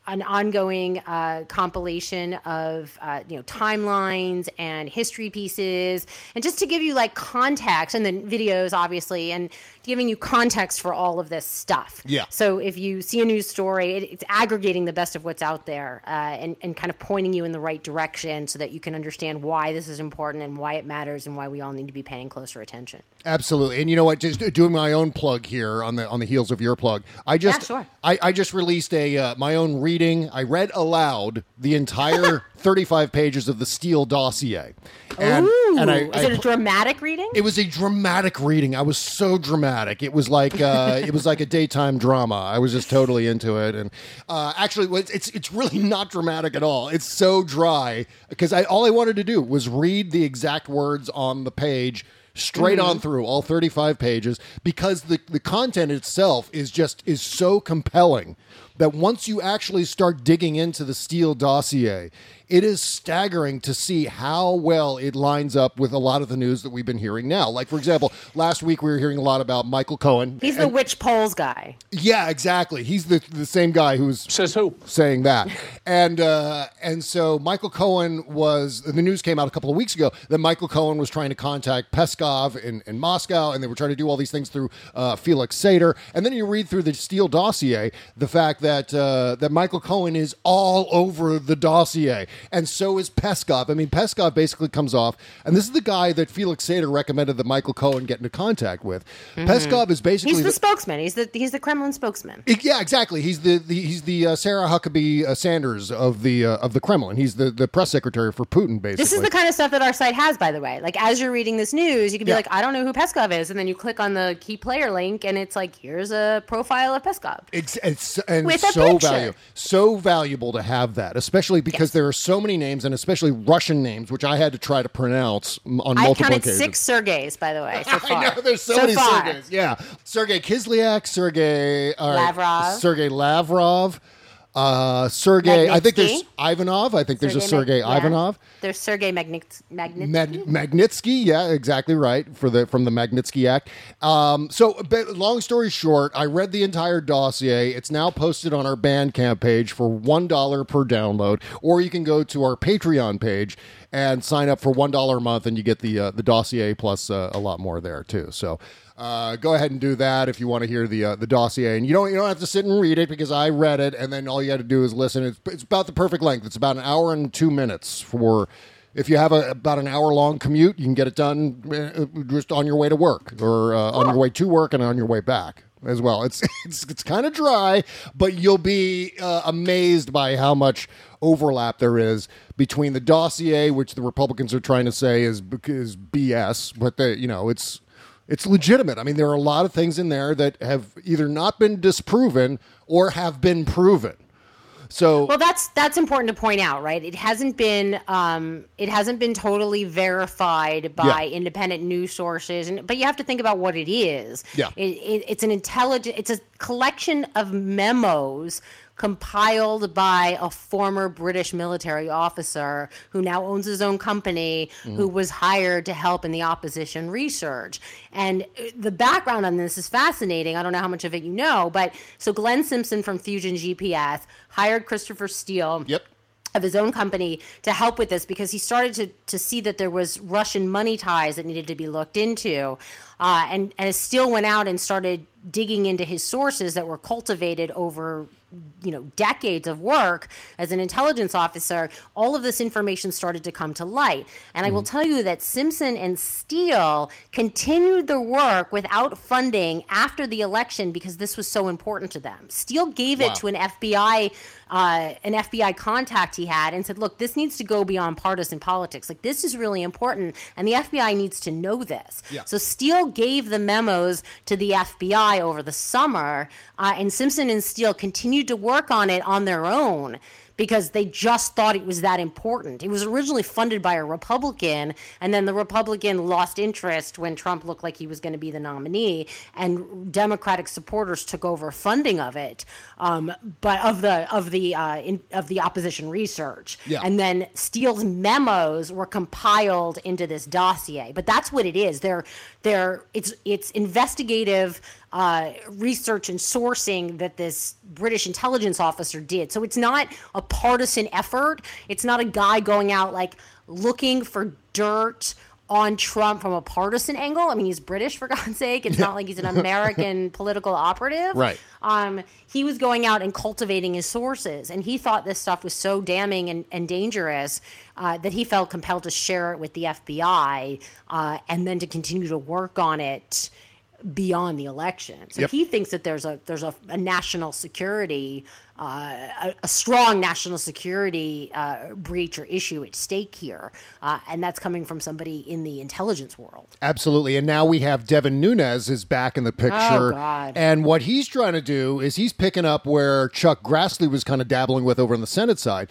an ongoing uh, compilation of uh, you know timelines and history pieces, and just to give you like context, and then videos obviously, and giving you context for all of this stuff. Yeah. So if you see a news story, it, it's aggregating the best of what's out there uh, and and kind of pointing you in the right direction so that you can understand why this is important and why it matters and why we all need to be paying closer attention. Absolutely. And you know what? Just doing my own plug here on the on the heels of your plug. I just yeah, sure. I, I just released a uh, my own reading. Reading, I read aloud the entire thirty-five pages of the Steele Dossier. And, Ooh, and I, is I, it a dramatic reading? It was a dramatic reading. I was so dramatic. It was like uh, it was like a daytime drama. I was just totally into it. And uh, actually, it's it's really not dramatic at all. It's so dry because I all I wanted to do was read the exact words on the page. Straight mm-hmm. on through all thirty-five pages, because the, the content itself is just is so compelling that once you actually start digging into the Steele Dossier, it is staggering to see how well it lines up with a lot of the news that we've been hearing now. Like, for example, last week we were hearing a lot about Michael Cohen. He's and, the witch polls guy. Yeah, exactly. He's the the same guy who's says who saying that. and uh, and so Michael Cohen was the news came out a couple of weeks ago that Michael Cohen was trying to contact Peskov In, in Moscow, and they were trying to do all these things through uh, Felix Sater. And then you read through the Steele Dossier, the fact that uh, that Michael Cohen is all over the dossier, and so is Peskov. I mean, Peskov basically comes off, and this is the guy that Felix Sater recommended that Michael Cohen get into contact with. Mm-hmm. Peskov is basically he's the, the spokesman. He's the he's the Kremlin spokesman. It, yeah, exactly. He's the, the he's the uh, Sarah Huckabee uh, Sanders of the uh, of the Kremlin. He's the, the press secretary for Putin. Basically, this is the kind of stuff that our site has, by the way. Like as you're reading this news. You can be yeah. like, I don't know who Peskov is. And then you click on the key player link, and it's like, here's a profile of Peskov. It's, it's and with so valuable. So valuable to have that, especially because yes. there are so many names, and especially Russian names, which I had to try to pronounce on I multiple occasions. I counted six Sergeys, by the way, so far. I know, there's so, so many far. Sergeys. Yeah. Sergei Kislyak, Sergei uh, Lavrov. Sergei Lavrov. Uh, Sergey, Magnitsky? I think there's Ivanov. I think Sergei there's a Sergei Mag- Ivanov. Yeah. There's Sergei Magnitsky. Magnitsky? Mag- Magnitsky, yeah, exactly right, for the from the Magnitsky Act. Um, so, but long story short, I read the entire dossier. It's now posted on our Band Camp page for one dollar per download, or you can go to our Patreon page and sign up for one dollar a month, and you get the uh, the dossier plus uh, a lot more there, too. So... Uh, go ahead and do that if you want to hear the uh, the dossier, and you don't you don't have to sit and read it because I read it, and then all you had to do is listen. It's it's about the perfect length. It's about an hour and two minutes for if you have a, about an hour long commute, you can get it done just on your way to work or uh, oh. on your way to work and on your way back as well. It's it's it's kind of dry, but you'll be uh, amazed by how much overlap there is between the dossier, which the Republicans are trying to say is is B S, but they you know it's. It's legitimate. I mean, there are a lot of things in there that have either not been disproven or have been proven. So, well, that's that's important to point out, right? It hasn't been um, it hasn't been totally verified by yeah. independent news sources, and but you have to think about what it is. Yeah, it, it, it's an intelligent. It's a collection of memos compiled by a former British military officer who now owns his own company, mm-hmm. who was hired to help in the opposition research. And the background on this is fascinating. I don't know how much of it you know, but so Glenn Simpson from Fusion G P S hired Christopher Steele. Yep. Of his own company to help with this because he started to, to see that there was Russian money ties that needed to be looked into. Uh, and, and Steele went out and started digging into his sources that were cultivated over, you know, decades of work as an intelligence officer. All of this information started to come to light. And mm-hmm. I will tell you that Simpson and Steele continued the work without funding after the election because this was so important to them. Steele gave wow. it to an F B I Uh, an F B I contact he had and said, look, this needs to go beyond partisan politics. Like, this is really important, and the F B I needs to know this. Yeah. So Steele gave the memos to the F B I over the summer, uh, and Simpson and Steele continued to work on it on their own because they just thought it was that important. It was originally funded by a Republican, and then the Republican lost interest when Trump looked like he was going to be the nominee, and Democratic supporters took over funding of it, um, but of the of the Uh, in, of the opposition research. Yeah. And then Steele's memos were compiled into this dossier. But that's what it is. They're, they're, it's, it's investigative uh, research and sourcing that this British intelligence officer did. So it's not a partisan effort. It's not a guy going out like looking for dirt on Trump from a partisan angle. I mean, he's British, for God's sake. It's yeah. not like he's an American political operative. Right. Um, he was going out and cultivating his sources, and he thought this stuff was so damning and, and dangerous uh, that he felt compelled to share it with the F B I uh, and then to continue to work on it beyond the election. So yep. he thinks that there's a there's a, a national security, uh, a, a strong national security uh, breach or issue at stake here. Uh, and that's coming from somebody in the intelligence world. Absolutely. And now we have Devin Nunes is back in the picture. Oh, God. And what he's trying to do is he's picking up where Chuck Grassley was kind of dabbling with over on the Senate side.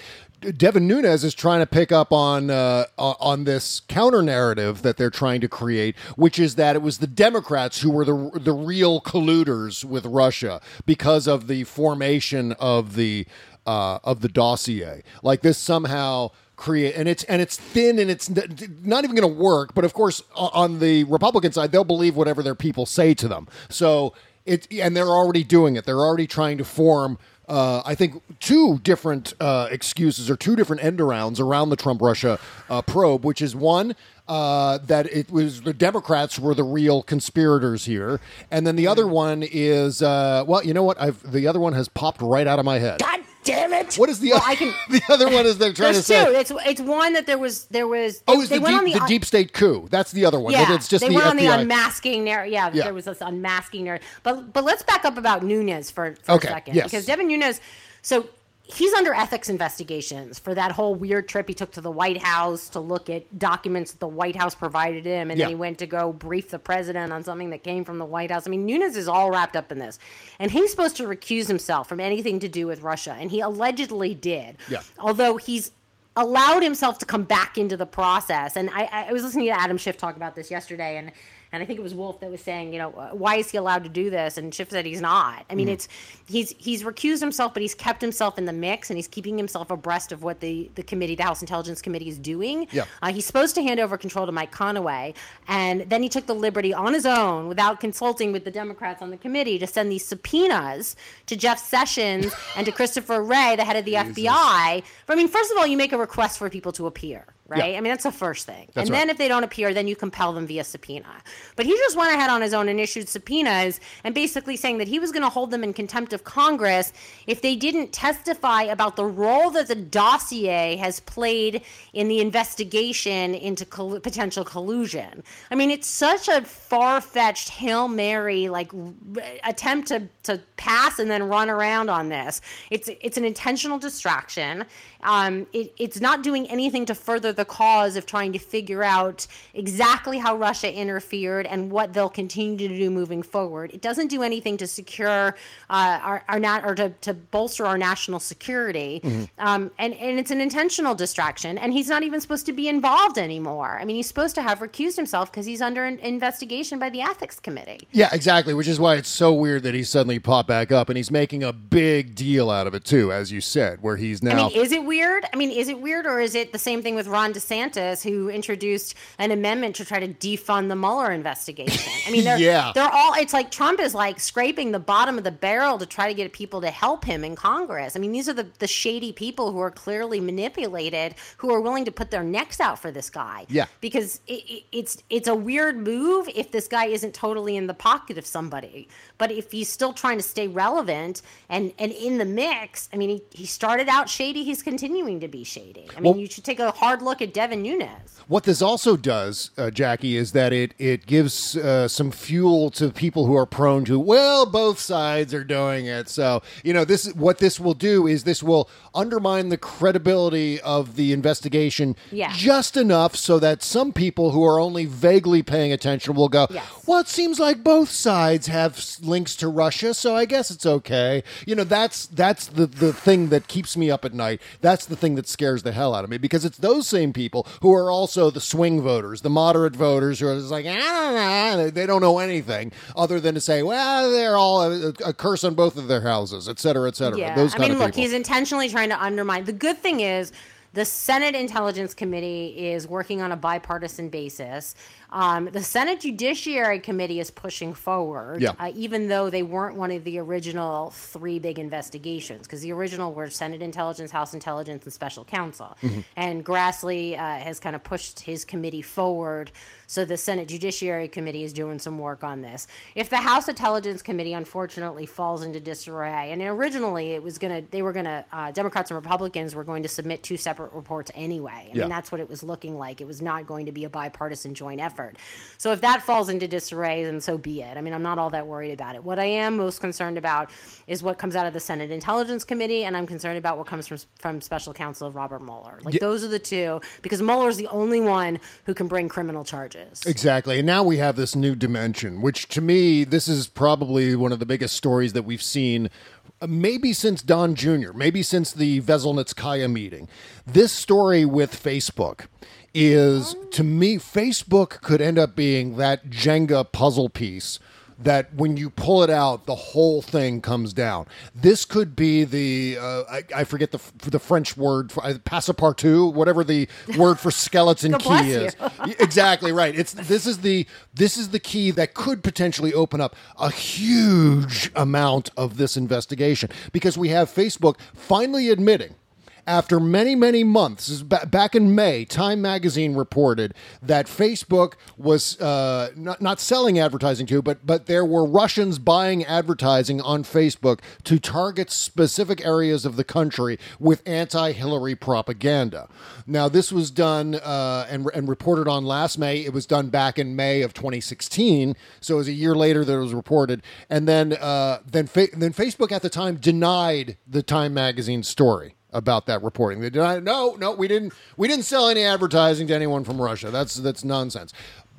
Devin Nunes is trying to pick up on uh, on this counter narrative that they're trying to create, which is that it was the Democrats who were the the real colluders with Russia because of the formation of the uh, of the dossier. Like this somehow create and it's and it's thin and it's not even going to work. But of course, on the Republican side, they'll believe whatever their people say to them. So it and they're already doing it. They're already trying to form. Uh, I think two different uh, excuses or two different end arounds around the Trump-Russia uh, probe, which is one, uh, that it was the Democrats were the real conspirators here. And then the other one is, uh, well, you know what? I've, the other one has popped right out of my head. God damn it. What is the well, other? I can, the other one is they're trying to say. There's two. It's, it's one that there was. There was they, oh, it's the, the, the deep state coup. That's the other one. Yeah, it's just they the went on the unmasking narrative. Yeah, yeah, there was this unmasking narrative. But, but let's back up about Nunes for, for okay, a second. Yes. Because Devin Nunes, so he's under ethics investigations for that whole weird trip he took to the White House to look at documents that the White House provided him. And yeah. then he went to go brief the president on something that came from the White House. I mean, Nunes is all wrapped up in this. And he's supposed to recuse himself from anything to do with Russia. And he allegedly did. Yeah. Although he's allowed himself to come back into the process. And I, I was listening to Adam Schiff talk about this yesterday. And And I think it was Wolf that was saying, you know, why is he allowed to do this? And Schiff said he's not. I mean, mm-hmm. it's he's he's recused himself, but he's kept himself in the mix, and he's keeping himself abreast of what the, the committee, the House Intelligence Committee, is doing. Yeah. Uh, he's supposed to hand over control to Mike Conaway, and then he took the liberty on his own, without consulting with the Democrats on the committee, to send these subpoenas to Jeff Sessions and to Christopher Wray, the head of the Jesus. F B I. But, I mean, first of all, you make a request for people to appear. Right? Yeah. I mean, that's the first thing. That's and then right. if they don't appear, then you compel them via subpoena. But he just went ahead on his own and issued subpoenas and basically saying that he was going to hold them in contempt of Congress if they didn't testify about the role that the dossier has played in the investigation into coll- potential collusion. I mean, it's such a far-fetched Hail Mary like r- attempt to, to pass and then run around on this. It's, it's an intentional distraction. Um, it, it's not doing anything to further the cause of trying to figure out exactly how Russia interfered and what they'll continue to do moving forward. It doesn't do anything to secure uh, our, our not or to, to bolster our national security. Mm-hmm. Um, and, and it's an intentional distraction. And he's not even supposed to be involved anymore. I mean, he's supposed to have recused himself because he's under an investigation by the ethics committee. Yeah, exactly. Which is why it's so weird that he suddenly popped back up, and he's making a big deal out of it too, as you said, where he's now. I mean, is it weird? I mean, is it weird, or is it the same thing with Ron DeSantis, who introduced an amendment to try to defund the Mueller investigation? I mean, they're, yeah. they're all, it's like Trump is like scraping the bottom of the barrel to try to get people to help him in Congress. I mean, these are the, the shady people who are clearly manipulated, who are willing to put their necks out for this guy. Yeah. Because it, it, it's, it's a weird move if this guy isn't totally in the pocket of somebody. But if he's still trying to stay relevant and, and in the mix, I mean, he, he started out shady. He's continuing to be shady. I mean, well, you should take a hard look at Devin Nunes. What this also does, uh, Jacki, is that it it gives uh, some fuel to people who are prone to, well, both sides are doing it. So, you know, this what this will do is this will undermine the credibility of the investigation yeah. just enough so that some people who are only vaguely paying attention will go, yes. well, it seems like both sides have links to Russia, so I guess it's okay. You know, that's that's the, the thing that keeps me up at night. That's the thing that scares the hell out of me, because it's those same people who are also the swing voters, the moderate voters, who are just like, ah, they don't know anything other than to say, well, they're all a, a curse on both of their houses, et cetera, et cetera. Yeah. Those kind I mean, of look, people. He's intentionally trying to undermine. The good thing is the Senate Intelligence Committee is working on a bipartisan basis. Um, the Senate Judiciary Committee is pushing forward, yeah. uh, even though they weren't one of the original three big investigations, because the original were Senate Intelligence, House Intelligence, and Special Counsel. Mm-hmm. And Grassley uh, has kind of pushed his committee forward, so the Senate Judiciary Committee is doing some work on this. If the House Intelligence Committee, unfortunately, falls into disarray, and originally it was going to, they were going to, uh, Democrats and Republicans were going to submit two separate reports anyway. I yeah. mean, that's what it was looking like. It was not going to be a bipartisan joint effort. So if that falls into disarray, then so be it. I mean, I'm not all that worried about it. What I am most concerned about is what comes out of the Senate Intelligence Committee, and I'm concerned about what comes from from Special Counsel Robert Mueller. Like, yeah. those are the two, because Mueller's the only one who can bring criminal charges. Exactly. And now we have this new dimension, which to me, this is probably one of the biggest stories that we've seen maybe since Don Junior, maybe since the Veselnitskaya meeting. This story with Facebook is, to me, Facebook could end up being that Jenga puzzle piece that when you pull it out, the whole thing comes down. This could be the, uh, I, I forget the the French word, for, uh, passepartout, whatever the word for skeleton key is. Exactly right. It's this is the this is the key that could potentially open up a huge amount of this investigation, because we have Facebook finally admitting, after many, many months, back in May, Time Magazine reported that Facebook was uh, not, not selling advertising to, but but there were Russians buying advertising on Facebook to target specific areas of the country with anti-Hillary propaganda. Now, this was done uh, and, and reported on last May. It was done back in May of twenty sixteen, so it was a year later that it was reported. And then uh, then, fa- then Facebook at the time denied the Time Magazine story about that reporting. They denied, no, no, we didn't we didn't sell any advertising to anyone from Russia. That's that's nonsense.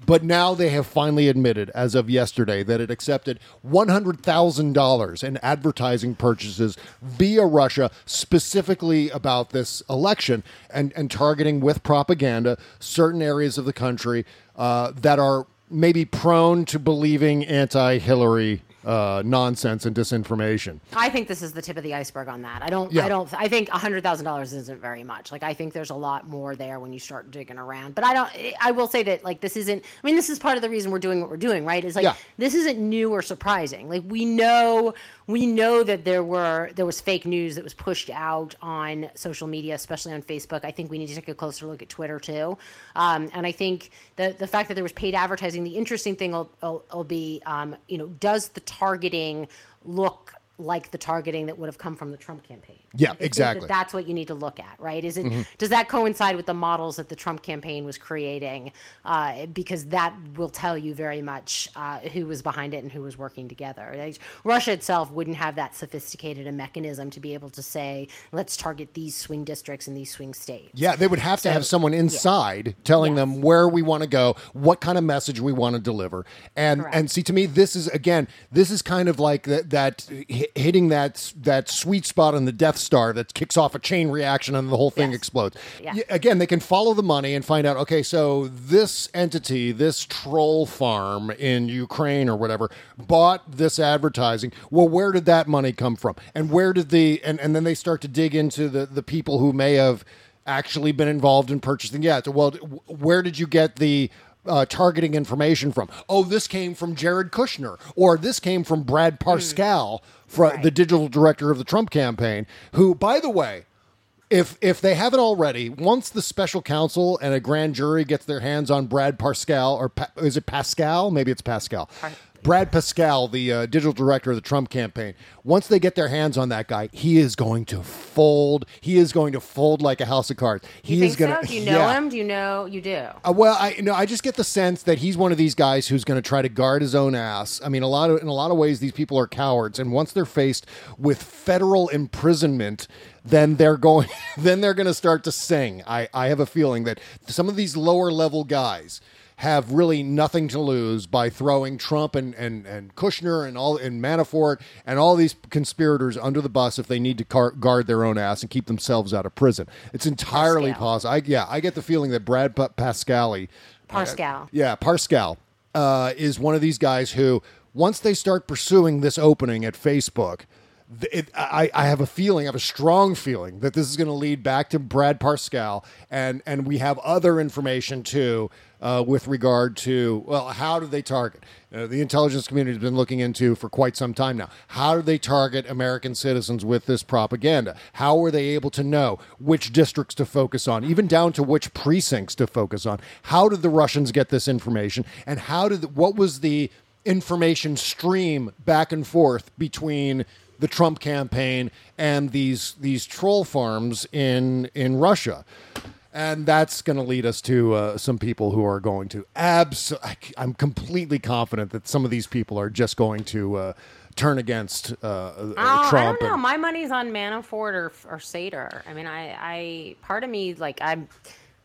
But now they have finally admitted, as of yesterday, that it accepted one hundred thousand dollars in advertising purchases via Russia, specifically about this election, and, and targeting with propaganda certain areas of the country uh, that are maybe prone to believing anti-Hillary Uh, nonsense and disinformation. I think this is the tip of the iceberg on that. I don't. Yeah. I don't. I think a hundred thousand dollars isn't very much. Like, I think there's a lot more there when you start digging around. But I don't. I will say that, like, this isn't. I mean, this is part of the reason we're doing what we're doing, right? Is like yeah. this isn't new or surprising. Like, we know, we know that there were there was fake news that was pushed out on social media, especially on Facebook. I think we need to take a closer look at Twitter too. Um, and I think the the fact that there was paid advertising. The interesting thing will, will, will be, um, you know, does the targeting look like the targeting that would have come from the Trump campaign? Yeah, like, exactly. That that's what you need to look at, right? Is it mm-hmm. does that coincide with the models that the Trump campaign was creating? Uh, because that will tell you very much uh, who was behind it and who was working together. Like, Russia itself wouldn't have that sophisticated a mechanism to be able to say, let's target these swing districts and these swing states. Yeah, they would have so, to have someone inside yeah. telling yes. them where we want to go, what kind of message we want to deliver. And Correct. and see, to me, this is, again, this is kind of like that, that hitting that that sweet spot on the Death Star that kicks off a chain reaction and the whole thing yes. explodes. Yeah. Again, they can follow the money and find out, okay, so this entity, this troll farm in Ukraine or whatever, bought this advertising. Well, where did that money come from? And where did the, and, and then they start to dig into the, the people who may have actually been involved in purchasing. Yeah, well, where did you get the Uh, targeting information from? Oh, this came from Jared Kushner, or this came from Brad Parscale, from right. the digital director of the Trump campaign, who, by the way, if if they haven't already, once the special counsel and a grand jury gets their hands on Brad Parscale, or pa- is it Pascal? Maybe it's Pascal. Par- Brad Parscale, the uh, digital director of the Trump campaign, once they get their hands on that guy, he is going to fold. He is going to fold like a house of cards. He you think is going to. So? Do you know yeah. him? Do you know you do? Uh, well, I no, I just get the sense that he's one of these guys who's going to try to guard his own ass. I mean, a lot of in a lot of ways, these people are cowards, and once they're faced with federal imprisonment, then they're going. Then they're going to start to sing. I I have a feeling that some of these lower level guys have really nothing to lose by throwing Trump and, and, and Kushner and all and Manafort and all these conspirators under the bus if they need to car- guard their own ass and keep themselves out of prison. It's entirely possible. I, yeah, I get the feeling that Brad P- Pascale, Parscale, uh, yeah, Parscale uh, is one of these guys who, once they start pursuing this opening at Facebook, It, I, I have a feeling, I have a strong feeling that this is going to lead back to Brad Parscale, and, and we have other information, too, uh, with regard to, well, how do they target? Uh, the intelligence community has been looking into for quite some time now. How do they target American citizens with this propaganda? How were they able to know which districts to focus on, even down to which precincts to focus on? How did the Russians get this information, and how did the, what was the information stream back and forth between the Trump campaign and these these troll farms in in Russia? And that's going to lead us to uh, some people who are going to abs. I'm completely confident that some of these people are just going to uh, turn against uh, uh, Trump. I don't know. And my money's on Manafort or, or Sater. I mean, I, I part of me like I'm.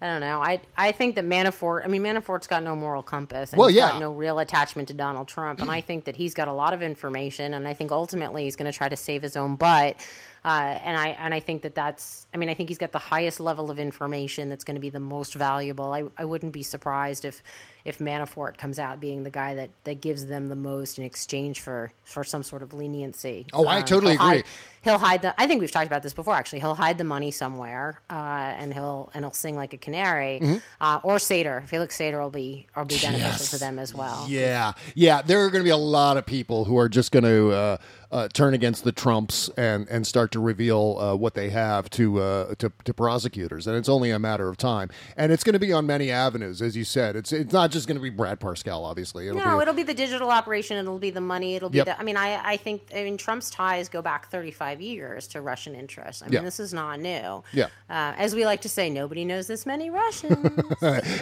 I don't know. I I think that Manafort, I mean, Manafort's got no moral compass. And well, he's yeah. got no real attachment to Donald Trump. And I think that he's got a lot of information. And I think ultimately he's going to try to save his own butt. Uh, and I and I think that that's, I mean, I think he's got the highest level of information that's going to be the most valuable. I, I wouldn't be surprised if, if Manafort comes out being the guy that, that gives them the most in exchange for, for some sort of leniency. Oh, um, I totally he'll agree. Hide, he'll hide the, I think we've talked about this before, actually. He'll hide the money somewhere, uh, and he'll and he'll sing like a canary. Mm-hmm. Uh, or Sater. Felix Sater will be, will be beneficial yes. to them as well. Yeah. Yeah, there are going to be a lot of people who are just going to... Uh, Uh, turn against the Trumps and, and start to reveal uh, what they have to, uh, to to prosecutors. And it's only a matter of time. And it's going to be on many avenues, as you said. It's it's not just going to be Brad Parscale, obviously. It'll no, be a- it'll be the digital operation. It'll be the money. It'll be yep. the... I mean, I, I think I mean Trump's ties go back thirty-five years to Russian interests. I mean, yeah. this is not new. Yeah. Uh, as we like to say, nobody knows this many Russians.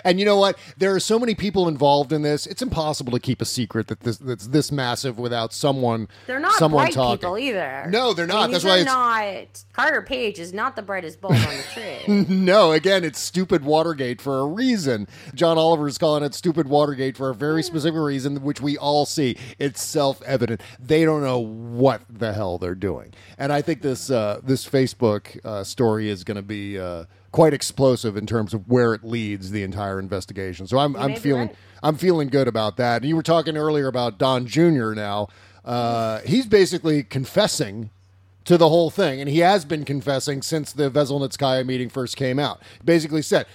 And you know what? There are so many people involved in this. It's impossible to keep a secret that this that's this massive without someone... They're not... Someone Bright talking. People either. No, they're not. I mean, that's why it's not. Carter Page is not the brightest bulb on the tree. No, again, it's stupid Watergate for a reason. John Oliver is calling it stupid Watergate for a very specific reason, which we all see. It's self-evident. They don't know what the hell they're doing, and I think this uh, this Facebook uh, story is going to be uh, quite explosive in terms of where it leads the entire investigation. So I'm you I'm feeling right. I'm feeling good about that. And you were talking earlier about Don Junior Now. Uh, he's basically confessing to the whole thing, and he has been confessing since the Veselnitskaya meeting first came out. Basically said,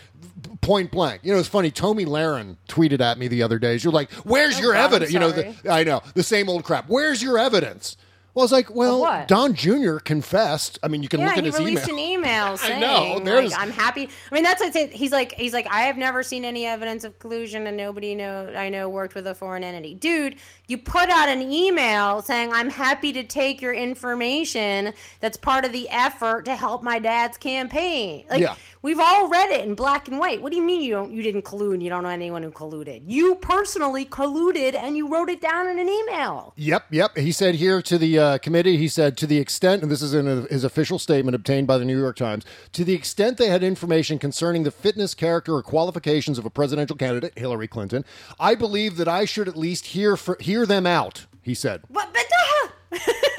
point blank. You know, it's funny, Tommy Lahren tweeted at me the other day. She was like, where's oh, your God, evidence? You know, the, I know, the same old crap. Where's your evidence? Well, it's like, well, Don Junior confessed. I mean, you can yeah, look at his email. Yeah, he released an email saying, I know, like, I'm happy. I mean, that's what it, he's like. He's like, I have never seen any evidence of collusion, and nobody know I know worked with a foreign entity. Dude, you put out an email saying, I'm happy to take your information. That's part of the effort to help my dad's campaign. Like, yeah. We've all read it in black and white. What do you mean you don't? You didn't collude and you don't know anyone who colluded? You personally colluded and you wrote it down in an email. Yep, yep. He said here to the uh, committee, he said, to the extent, and this is in a, his official statement obtained by the New York Times, to the extent they had information concerning the fitness, character, or qualifications of a presidential candidate, Hillary Clinton, I believe that I should at least hear for, hear them out, he said. What?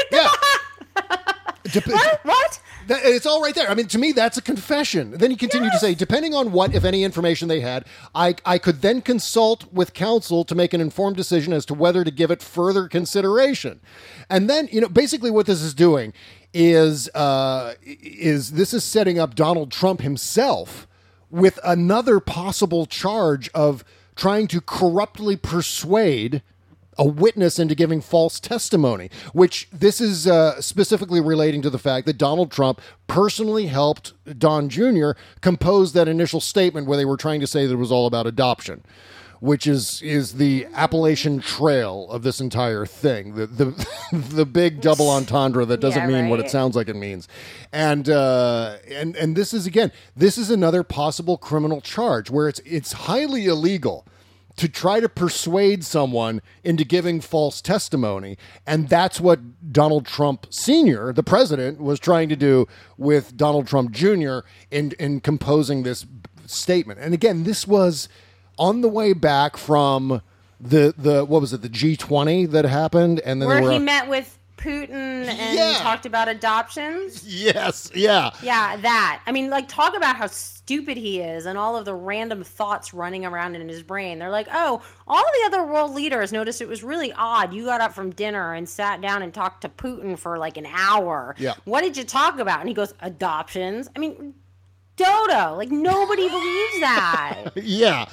Yeah. Dep- what? What? That, it's all right there. I mean, to me, that's a confession. Then he continued yes. to say, depending on what, if any, information they had, I, I could then consult with counsel to make an informed decision as to whether to give it further consideration. And then, you know, basically what this is doing is uh, is this is setting up Donald Trump himself with another possible charge of trying to corruptly persuade a witness into giving false testimony, which this is uh, specifically relating to the fact that Donald Trump personally helped Don Junior compose that initial statement where they were trying to say that it was all about adoption, which is is the Appalachian Trail of this entire thing, the the, the big double entendre that doesn't yeah, mean right. what it sounds like it means. And uh, and and this is, again, this is another possible criminal charge where it's it's highly illegal to try to persuade someone into giving false testimony. And that's what Donald Trump Senior, the president, was trying to do with Donald Trump Junior in, in composing this statement. And again, this was on the way back from the, the what was it, the G twenty that happened? And then Where he a, met with... Putin and yeah. talked about adoptions? Yes, yeah. Yeah, that. I mean, like, talk about how stupid he is and all of the random thoughts running around in his brain. They're like, oh, all the other world leaders noticed it was really odd. You got up from dinner and sat down and talked to Putin for like an hour. Yeah. What did you talk about? And he goes, adoptions. I mean, Dodo, like, nobody believes that. Yeah.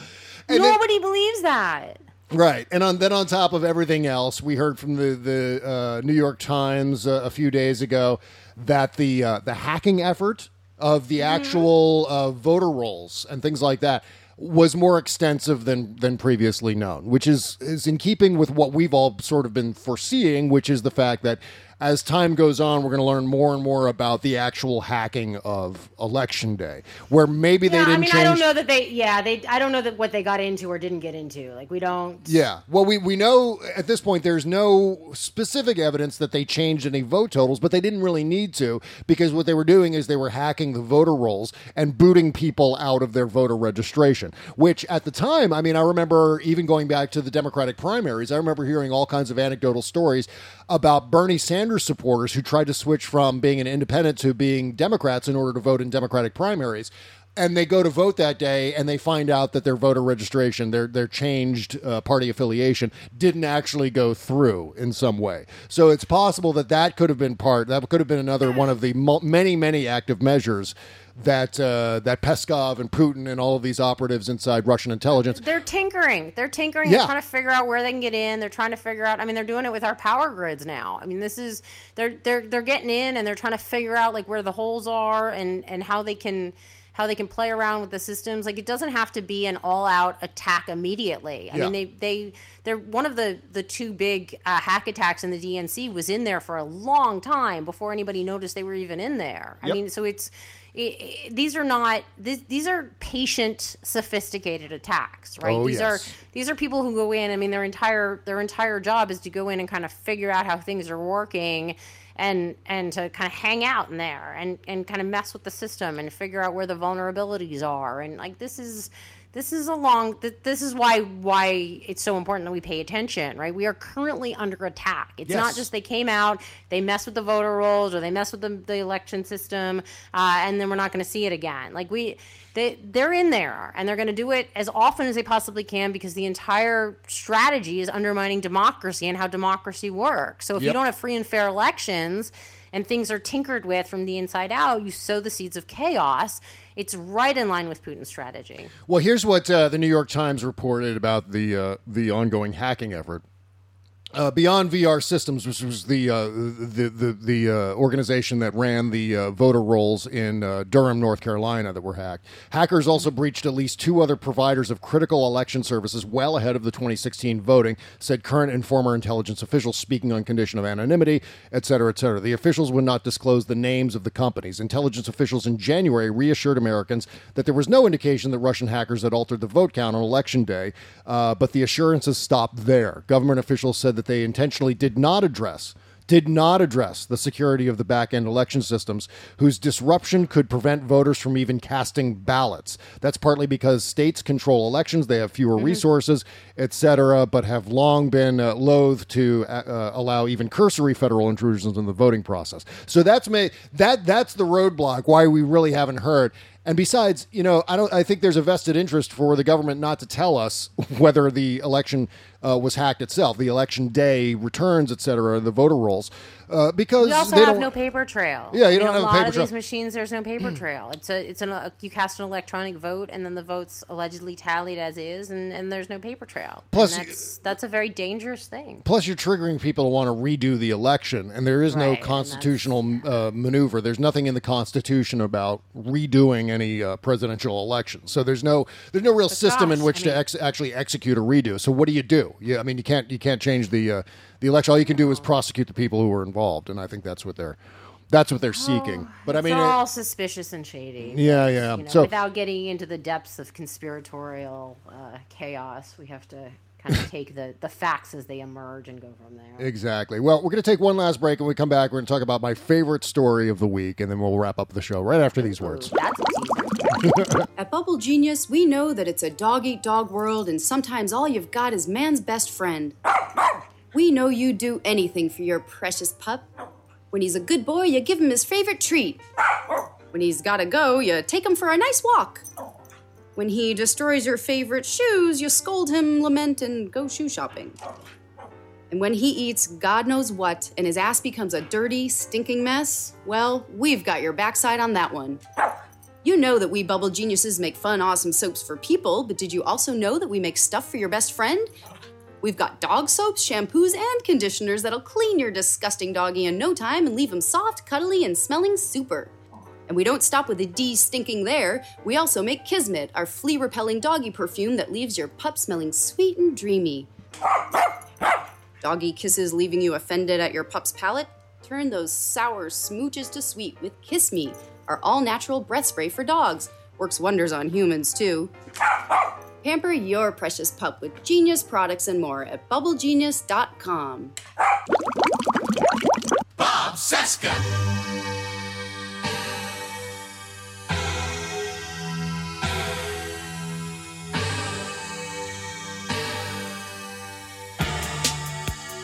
And nobody it- believes that. Right, and on, then on top of everything else, we heard from the the uh, New York Times uh, a few days ago that the uh, the hacking effort of the mm-hmm. actual uh, voter rolls and things like that was more extensive than than previously known, which is is in keeping with what we've all sort of been foreseeing, which is the fact that as time goes on, we're going to learn more and more about the actual hacking of Election Day, where maybe yeah, they didn't. I mean, change... I don't know that they. Yeah, they. I don't know that what they got into or didn't get into. Like, we don't. Yeah. Well, we we know at this point there's no specific evidence that they changed any vote totals, but they didn't really need to, because what they were doing is they were hacking the voter rolls and booting people out of their voter registration. Which at the time, I mean, I remember even going back to the Democratic primaries, I remember hearing all kinds of anecdotal stories about Bernie Sanders supporters who tried to switch from being an independent to being Democrats in order to vote in Democratic primaries. And they go to vote that day and they find out that their voter registration, their their changed uh, party affiliation didn't actually go through in some way. So it's possible that that could have been part, that could have been another one of the mul- many, many active measures that uh, that Peskov and Putin and all of these operatives inside Russian intelligence. They're tinkering. They're tinkering. Yeah. They're trying to figure out where they can get in. They're trying to figure out. I mean, they're doing it with our power grids now. I mean, this is they're they're they're getting in and they're trying to figure out like where the holes are and, and how they can. How they can play around with the systems. Like, it doesn't have to be an all-out attack immediately. I yeah. mean, they, they, they're one of the, the two big uh, hack attacks in the D N C was in there for a long time before anybody noticed they were even in there. Yep. I mean, so it's it, it, these are not these, these are patient, sophisticated attacks, right? Oh, these yes. are these are people who go in. I mean, their entire their entire job is to go in and kind of figure out how things are working. And and to kind of hang out in there and, and kind of mess with the system and figure out where the vulnerabilities are. And like, this is this is a long this is why why it's so important that we pay attention, right? We are currently under attack. It's yes. not just they came out, they messed with the voter rolls or they messed with the, the election system, uh, and then we're not going to see it again. Like we they they're in there and they're going to do it as often as they possibly can, because the entire strategy is undermining democracy and how democracy works. So if yep. you don't have free and fair elections and things are tinkered with from the inside out, you sow the seeds of chaos. It's right in line with Putin's strategy. Well, here's what uh, the New York Times reported about the uh, the ongoing hacking effort. Uh, Beyond V R Systems, which was the uh, the the, the uh, organization that ran the uh, voter rolls in uh, Durham, North Carolina, that were hacked. Hackers also breached at least two other providers of critical election services well ahead of the twenty sixteen voting, said current and former intelligence officials speaking on condition of anonymity, et cetera, et cetera. The officials would not disclose the names of the companies. Intelligence officials in January reassured Americans that there was no indication that Russian hackers had altered the vote count on Election Day, uh, but the assurances stopped there. Government officials said that that they intentionally did not address, did not address the security of the back-end election systems, whose disruption could prevent voters from even casting ballots. That's partly because states control elections, they have fewer mm-hmm. resources, et cetera, but have long been uh, loath to uh, allow even cursory federal intrusions in the voting process. So that's made, that that's the roadblock. Why we really haven't heard. And besides, you know, I don't. I think there's a vested interest for the government not to tell us whether the election uh, was hacked itself, the election day returns, et cetera, the voter rolls, uh, because you also they have don't, no paper trail. Yeah, you, you don't know, have a, a paper trail. A lot of these machines, there's no paper trail. It's a, it's an a, you cast an electronic vote, and then the vote's allegedly tallied as is, and, and there's no paper trail. Plus, and that's that's a very dangerous thing. Plus, you're triggering people to want to redo the election, and there is right, no constitutional uh, maneuver. There's nothing in the Constitution about redoing any uh, presidential election. So there's no there's no real but system gosh, in which I mean, to ex- actually execute a redo. So what do you do? Yeah, I mean, you can't you can't change the uh, the election. All you can do is prosecute the people who were involved, and I think that's what they're that's what they're seeking. Oh, but I mean, it's all it, suspicious and shady. Yeah, yeah. You know, so without getting into the depths of conspiratorial uh, chaos, we have to kind of take the, the facts as they emerge and go from there. Exactly. Well, we're going to take one last break, and when we come back, we're going to talk about my favorite story of the week, and then we'll wrap up the show right after these words. Ooh, that's a At Bubble Genius, we know that it's a dog-eat-dog world, and sometimes all you've got is man's best friend. We know you'd do anything for your precious pup. When he's a good boy, you give him his favorite treat. When he's gotta go, you take him for a nice walk. When he destroys your favorite shoes, you scold him, lament, and go shoe shopping. And when he eats God knows what and his ass becomes a dirty, stinking mess, well, we've got your backside on that one. You know that we bubble geniuses make fun, awesome soaps for people, but did you also know that we make stuff for your best friend? We've got dog soaps, shampoos, and conditioners that'll clean your disgusting doggy in no time and leave him soft, cuddly, and smelling super. And we don't stop with a D stinking there. We also make Kismet, our flea-repelling doggy perfume that leaves your pup smelling sweet and dreamy. Doggy kisses leaving you offended at your pup's palate? Turn those sour smooches to sweet with Kiss Me, our all-natural breath spray for dogs. Works wonders on humans, too. Pamper your precious pup with genius products and more at Bubble Genius dot com. Bob Cesca!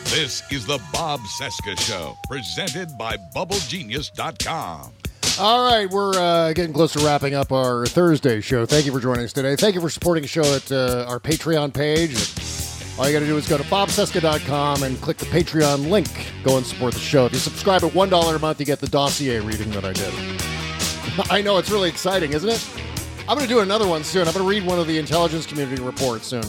This is the Bob Cesca Show, presented by Bubble Genius dot com. All right, we're uh, getting close to wrapping up our Thursday show. Thank you for joining us today. Thank you for supporting the show at uh, our Patreon page. All you got to do is go to Bob Cesca dot com and click the Patreon link. Go and support the show. If you subscribe at one dollar a month, you get the dossier reading that I did. I know, it's really exciting, isn't it? I'm going to do another one soon. I'm going to read one of the intelligence community reports soon.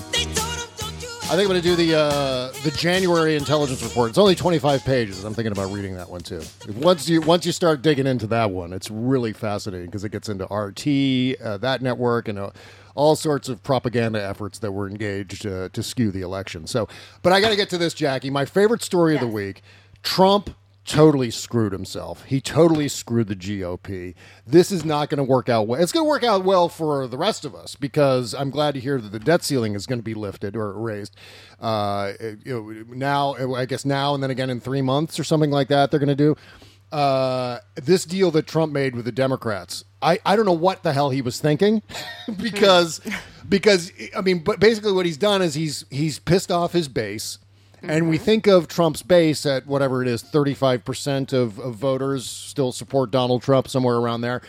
I think I'm going to do the uh, the January intelligence report. It's only twenty-five pages. I'm thinking about reading that one, too. Once you once you start digging into that one, it's really fascinating because it gets into R T, uh, that network, and uh, all sorts of propaganda efforts that were engaged uh, to skew the election. So, but I got to get to this, Jacki. My favorite story yeah. of the week, Trump totally screwed himself. He totally screwed the G O P. This is not going to work out well. It's going to work out well for the rest of us because I'm glad to hear that the debt ceiling is going to be lifted or raised. Uh, you know, now, I guess now and then again in three months or something like that they're going to do. Uh, this deal that Trump made with the Democrats, I, I don't know what the hell he was thinking because, because I mean, but basically what he's done is he's he's pissed off his base. Mm-hmm. And we think of Trump's base at whatever it is, thirty-five percent of, of voters still support Donald Trump, somewhere around there.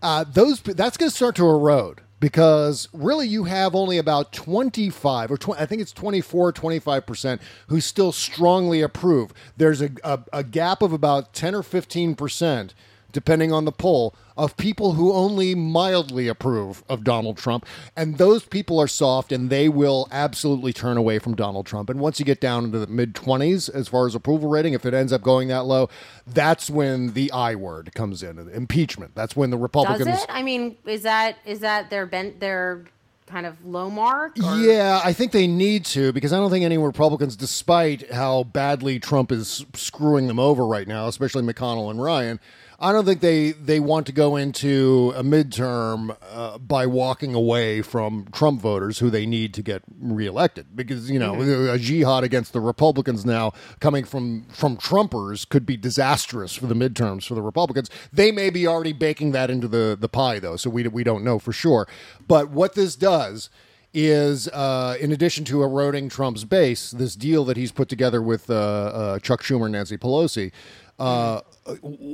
Uh, those that's going to start to erode because really you have only about twenty-five or twenty, I think it's twenty-four, twenty-five percent who still strongly approve. There's a, a, a gap of about ten or fifteen percent, depending on the poll, of people who only mildly approve of Donald Trump. And those people are soft, and they will absolutely turn away from Donald Trump. And once you get down into the mid-twenties, as far as approval rating, if it ends up going that low, that's when the I word comes in, impeachment. That's when the Republicans... Does it? I mean, is that is that their bent, their kind of low mark? Or? Yeah, I think they need to, because I don't think any Republicans, despite how badly Trump is screwing them over right now, especially McConnell and Ryan... I don't think they, they want to go into a midterm uh, by walking away from Trump voters who they need to get reelected because, you know, mm-hmm. a jihad against the Republicans now coming from, from Trumpers could be disastrous for the midterms for the Republicans. They may be already baking that into the, the pie, though, so we, we don't know for sure. But what this does is, uh, in addition to eroding Trump's base, this deal that he's put together with uh, uh, Chuck Schumer and Nancy Pelosi, Uh,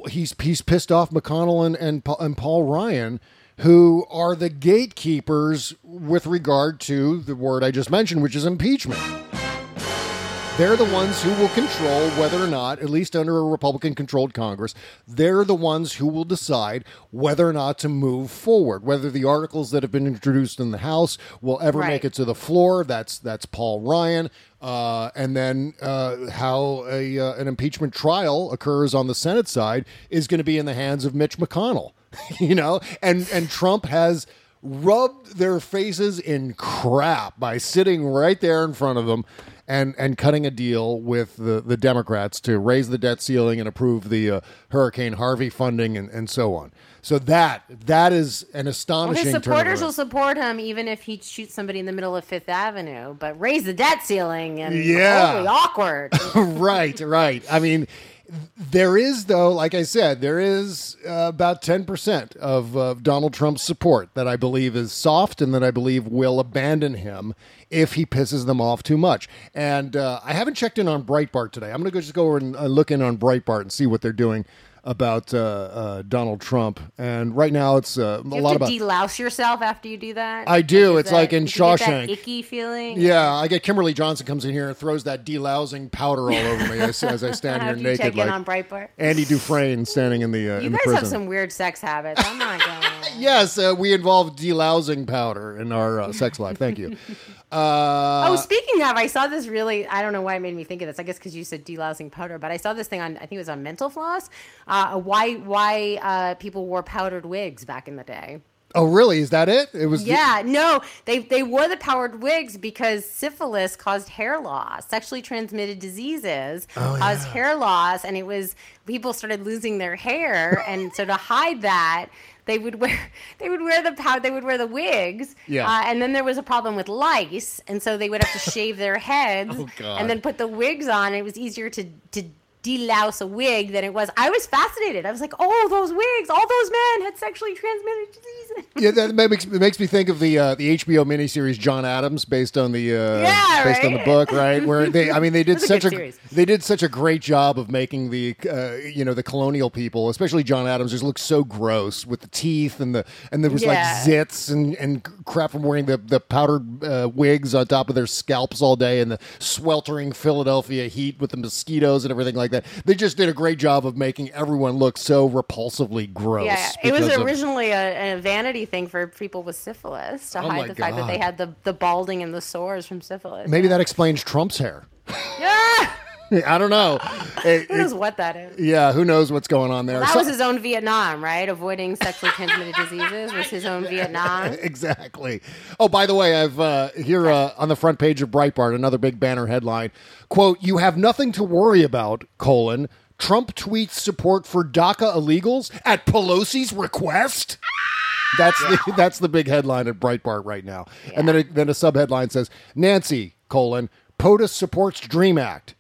he's he's pissed off McConnell and, and and Paul Ryan, who are the gatekeepers with regard to the word I just mentioned, which is impeachment. They're the ones who will control whether or not, at least under a Republican-controlled Congress, they're the ones who will decide whether or not to move forward, whether the articles that have been introduced in the House will ever right. make it to the floor. That's that's Paul Ryan. Uh, and then uh, how a, uh, an impeachment trial occurs on the Senate side is going to be in the hands of Mitch McConnell, you know, and and Trump has rubbed their faces in crap by sitting right there in front of them and and cutting a deal with the, the Democrats to raise the debt ceiling and approve the uh, Hurricane Harvey funding and, and so on. So that that is an astonishing turnaround. Well, his supporters will support him even if he shoots somebody in the middle of Fifth Avenue, but raise the debt ceiling and yeah. totally awkward. Right, right. I mean, There is, though, like I said, there is uh, about ten percent of uh, Donald Trump's support that I believe is soft and that I believe will abandon him if he pisses them off too much. And uh, I haven't checked in on Breitbart today. I'm going to go just go over and uh, look in on Breitbart and see what they're doing about uh, uh, Donald Trump. And right now it's uh, a lot about... Do you have to de-louse yourself after you do that? I do. It's that, like in Shawshank. You get that icky feeling? Yeah. I get Kimberly Johnson comes in here and throws that de-lousing powder all over me as, as I stand here naked. Check like in on Breitbart? Andy Dufresne standing in the uh, You in guys the have some weird sex habits. I'm not going to... Yes, uh, we involve de-lousing powder in our uh, sex life. Thank you. Uh, oh, speaking of, I saw this really, I don't know why it made me think of this. I guess because you said de-lousing powder, but I saw this thing on, I think it was on Mental Floss, uh, why why uh, people wore powdered wigs back in the day. Oh, really? Is that it? It was. Yeah, the- no, they they wore the powdered wigs because syphilis caused hair loss. Sexually transmitted diseases oh, caused yeah. hair loss, and it was, people started losing their hair, and so to hide that, They would wear, they would wear the powder, they would wear the wigs, yeah. uh, and then there was a problem with lice, and so they would have to shave their heads oh, God. and then put the wigs on. It was easier to to de-louse a wig than it was. I was fascinated. I was like, oh, those wigs, all those men had sexually transmitted diseases. Yeah, that makes it makes me think of the uh, the H B O miniseries John Adams, based on the uh, yeah, based right? on the book, right? Where they, I mean, they did such a, a they did such a great job of making the uh, you know the colonial people, especially John Adams, just looked so gross with the teeth and the and there was yeah. like zits and, and crap from wearing the the powdered uh, wigs on top of their scalps all day and the sweltering Philadelphia heat with the mosquitoes and everything like that. They just did a great job of making everyone look so repulsively gross. Yeah, it was originally of, a, a vanity thing for people with syphilis to oh hide the God. fact that they had the, the balding and the sores from syphilis. Maybe yeah. that explains Trump's hair. Yeah. I don't know. It, who knows it, what that is? Yeah, who knows what's going on there? Well, that so, was his own Vietnam, right? Avoiding sexually transmitted diseases was his own Vietnam. Exactly. Oh, by the way, I've uh, here uh, on the front page of Breitbart, another big banner headline, quote, "You have nothing to worry about, colon, Trump tweets support for DACA illegals at Pelosi's request." That's, yeah. the, that's the big headline at Breitbart right now. Yeah. And then a, then a subheadline says, "Nancy, colon, POTUS supports DREAM Act."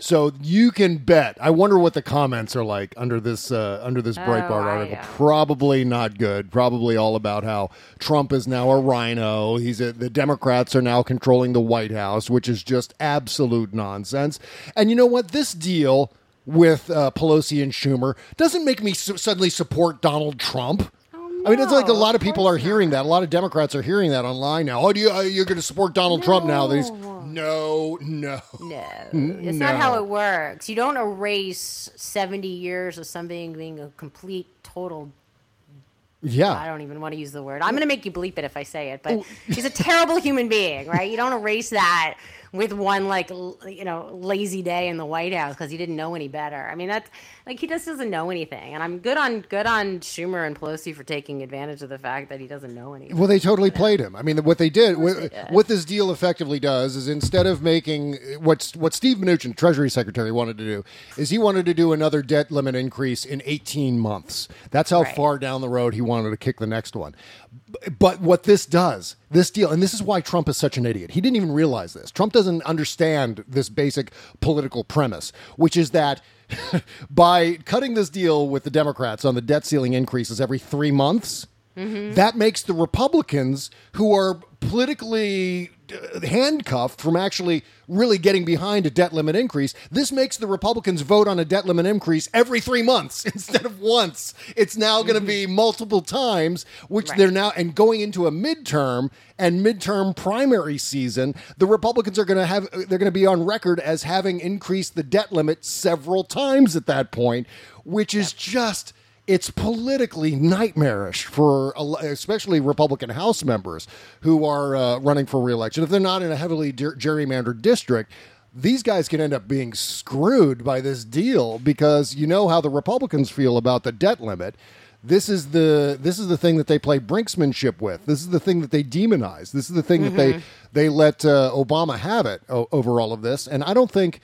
So you can bet. I wonder what the comments are like under this uh, under this Breitbart oh, article. Yeah. Probably not good. Probably all about how Trump is now a rhino. He's a, the Democrats are now controlling the White House, which is just absolute nonsense. And you know what? This deal with uh, Pelosi and Schumer doesn't make me su- suddenly support Donald Trump. I mean, it's like a lot of people are hearing that. A lot of Democrats are hearing that online now. Oh, do you, are you going to support Donald no. Trump now? That he's, no, no. No. It's no. not how it works. You don't erase seventy years of something being a complete, total... Yeah. I don't even want to use the word. I'm going to make you bleep it if I say it, but he's a terrible human being, right? You don't erase that with one, like, l- you know, lazy day in the White House because he didn't know any better. I mean, that's, like, he just doesn't know anything. And I'm good on good on Schumer and Pelosi for taking advantage of the fact that he doesn't know anything. Well, they totally played him. I mean, what they did, what, they did. what this deal effectively does is instead of making, what's, what Steve Mnuchin, Treasury Secretary, wanted to do is he wanted to do another debt limit increase in eighteen months. That's how right. far down the road he wanted wanted to kick the next one. But what this does, this deal, and this is why Trump is such an idiot. He didn't even realize this. Trump doesn't understand this basic political premise, which is that by cutting this deal with the Democrats on the debt ceiling increases every three months, mm-hmm. that makes the Republicans, who are politically handcuffed from actually really getting behind a debt limit increase, this makes the Republicans vote on a debt limit increase every three months instead of once. It's now going to be multiple times, which right. they're now, and going into a midterm and midterm primary season, the Republicans are going to have, they're going to be on record as having increased the debt limit several times at that point, which is just... It's politically nightmarish for especially Republican House members who are uh, running for reelection. If they're not in a heavily ger- gerrymandered district, these guys can end up being screwed by this deal because you know how the Republicans feel about the debt limit. This is the this is the thing that they play brinksmanship with. This is the thing that they demonize. This is the thing mm-hmm. that they they let uh, Obama have it o- over all of this. And I don't think...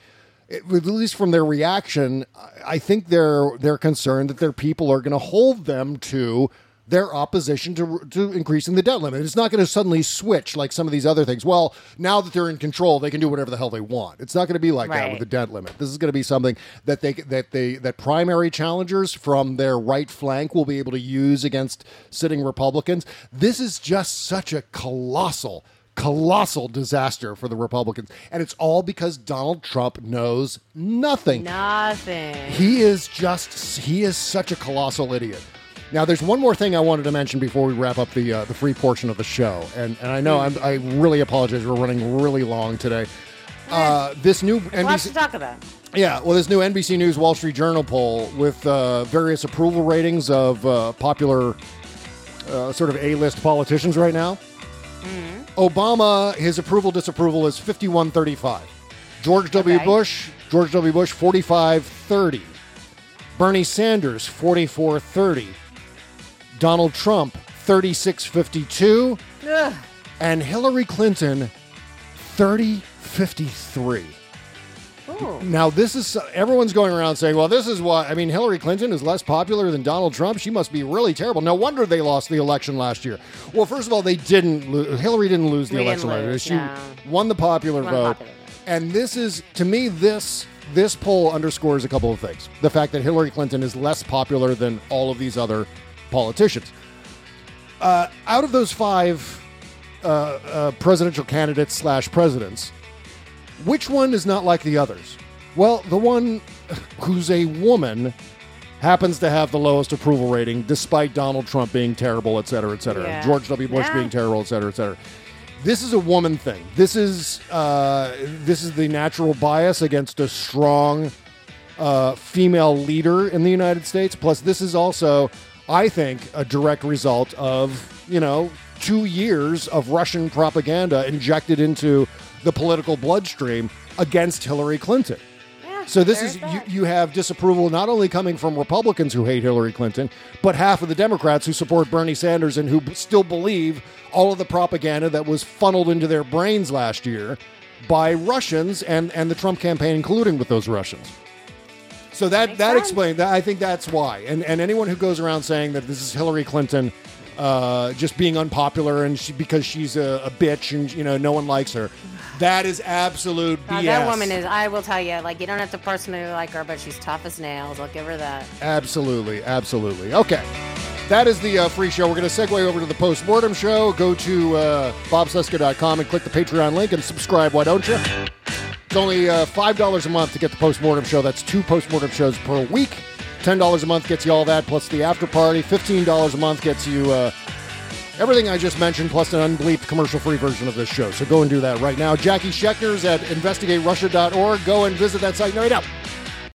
It, at least from their reaction, I think they're they're concerned that their people are going to hold them to their opposition to, to increasing the debt limit. It's not going to suddenly switch like some of these other things. Well, now that they're in control, they can do whatever the hell they want. It's not going to be like right. that with the debt limit. This is going to be something that they that they that primary challengers from their right flank will be able to use against sitting Republicans. This is just such a colossal, colossal disaster for the Republicans. And it's all because Donald Trump knows nothing. Nothing. He is just, he is such a colossal idiot. Now, there's one more thing I wanted to mention before we wrap up the uh, the free portion of the show. And and I know I'm, I really apologize. We're running really long today. Uh, this new N B C... Lots to talk about. Yeah, well, this new N B C News Wall Street Journal poll with uh, various approval ratings of uh, popular uh, sort of A-list politicians right now. Mm-hmm. Obama, his approval disapproval is fifty-one thirty-five. George W. Okay. Bush, George W. Bush, forty-five thirty. Bernie Sanders, forty-four thirty. Donald Trump, thirty-six fifty-two. Ugh. And Hillary Clinton, thirty fifty-three. Now, this is, everyone's going around saying, well, this is why, I mean, Hillary Clinton is less popular than Donald Trump. She must be really terrible. No wonder they lost the election last year. Well, first of all, they didn't lose. Hillary didn't lose the we election last year. She no. won the popular won vote. Popular. And this is, to me, this this poll underscores a couple of things. The fact that Hillary Clinton is less popular than all of these other politicians. Uh, out of those five uh, uh, presidential candidates slash presidents, which one is not like the others? Well, the one who's a woman happens to have the lowest approval rating, despite Donald Trump being terrible, et cetera, et cetera, yeah. George W. Bush yeah. being terrible, et cetera, et cetera. This is a woman thing. This is uh, this is the natural bias against a strong uh, female leader in the United States. Plus, this is also, I think, a direct result of, you know, two years of Russian propaganda injected into the political bloodstream against Hillary Clinton. Yeah, so this is, you, you have disapproval not only coming from Republicans who hate Hillary Clinton, but half of the Democrats who support Bernie Sanders and who b- still believe all of the propaganda that was funneled into their brains last year by Russians and, and the Trump campaign colluding with those Russians. So that, that explains, that, I think that's why. And, and anyone who goes around saying that this is Hillary Clinton uh, just being unpopular and she, because she's a, a bitch and, you know, no one likes her, that is absolute B S. Uh, that woman is, I will tell you, like, you don't have to personally like her, but she's tough as nails. I'll give her that. Absolutely. Absolutely. Okay. That is the uh, free show. We're going to segue over to the postmortem show. Go to uh, bob cesca dot com and click the Patreon link and subscribe. Why don't you? It's only uh, five dollars a month to get the postmortem show. That's two postmortem shows per week. ten dollars a month gets you all that, plus the after party. fifteen dollars a month gets you... Uh, Everything I just mentioned, plus an unbleeped commercial-free version of this show. So go and do that right now. Jacki Schechner's at investigate russia dot org. Go and visit that site right now.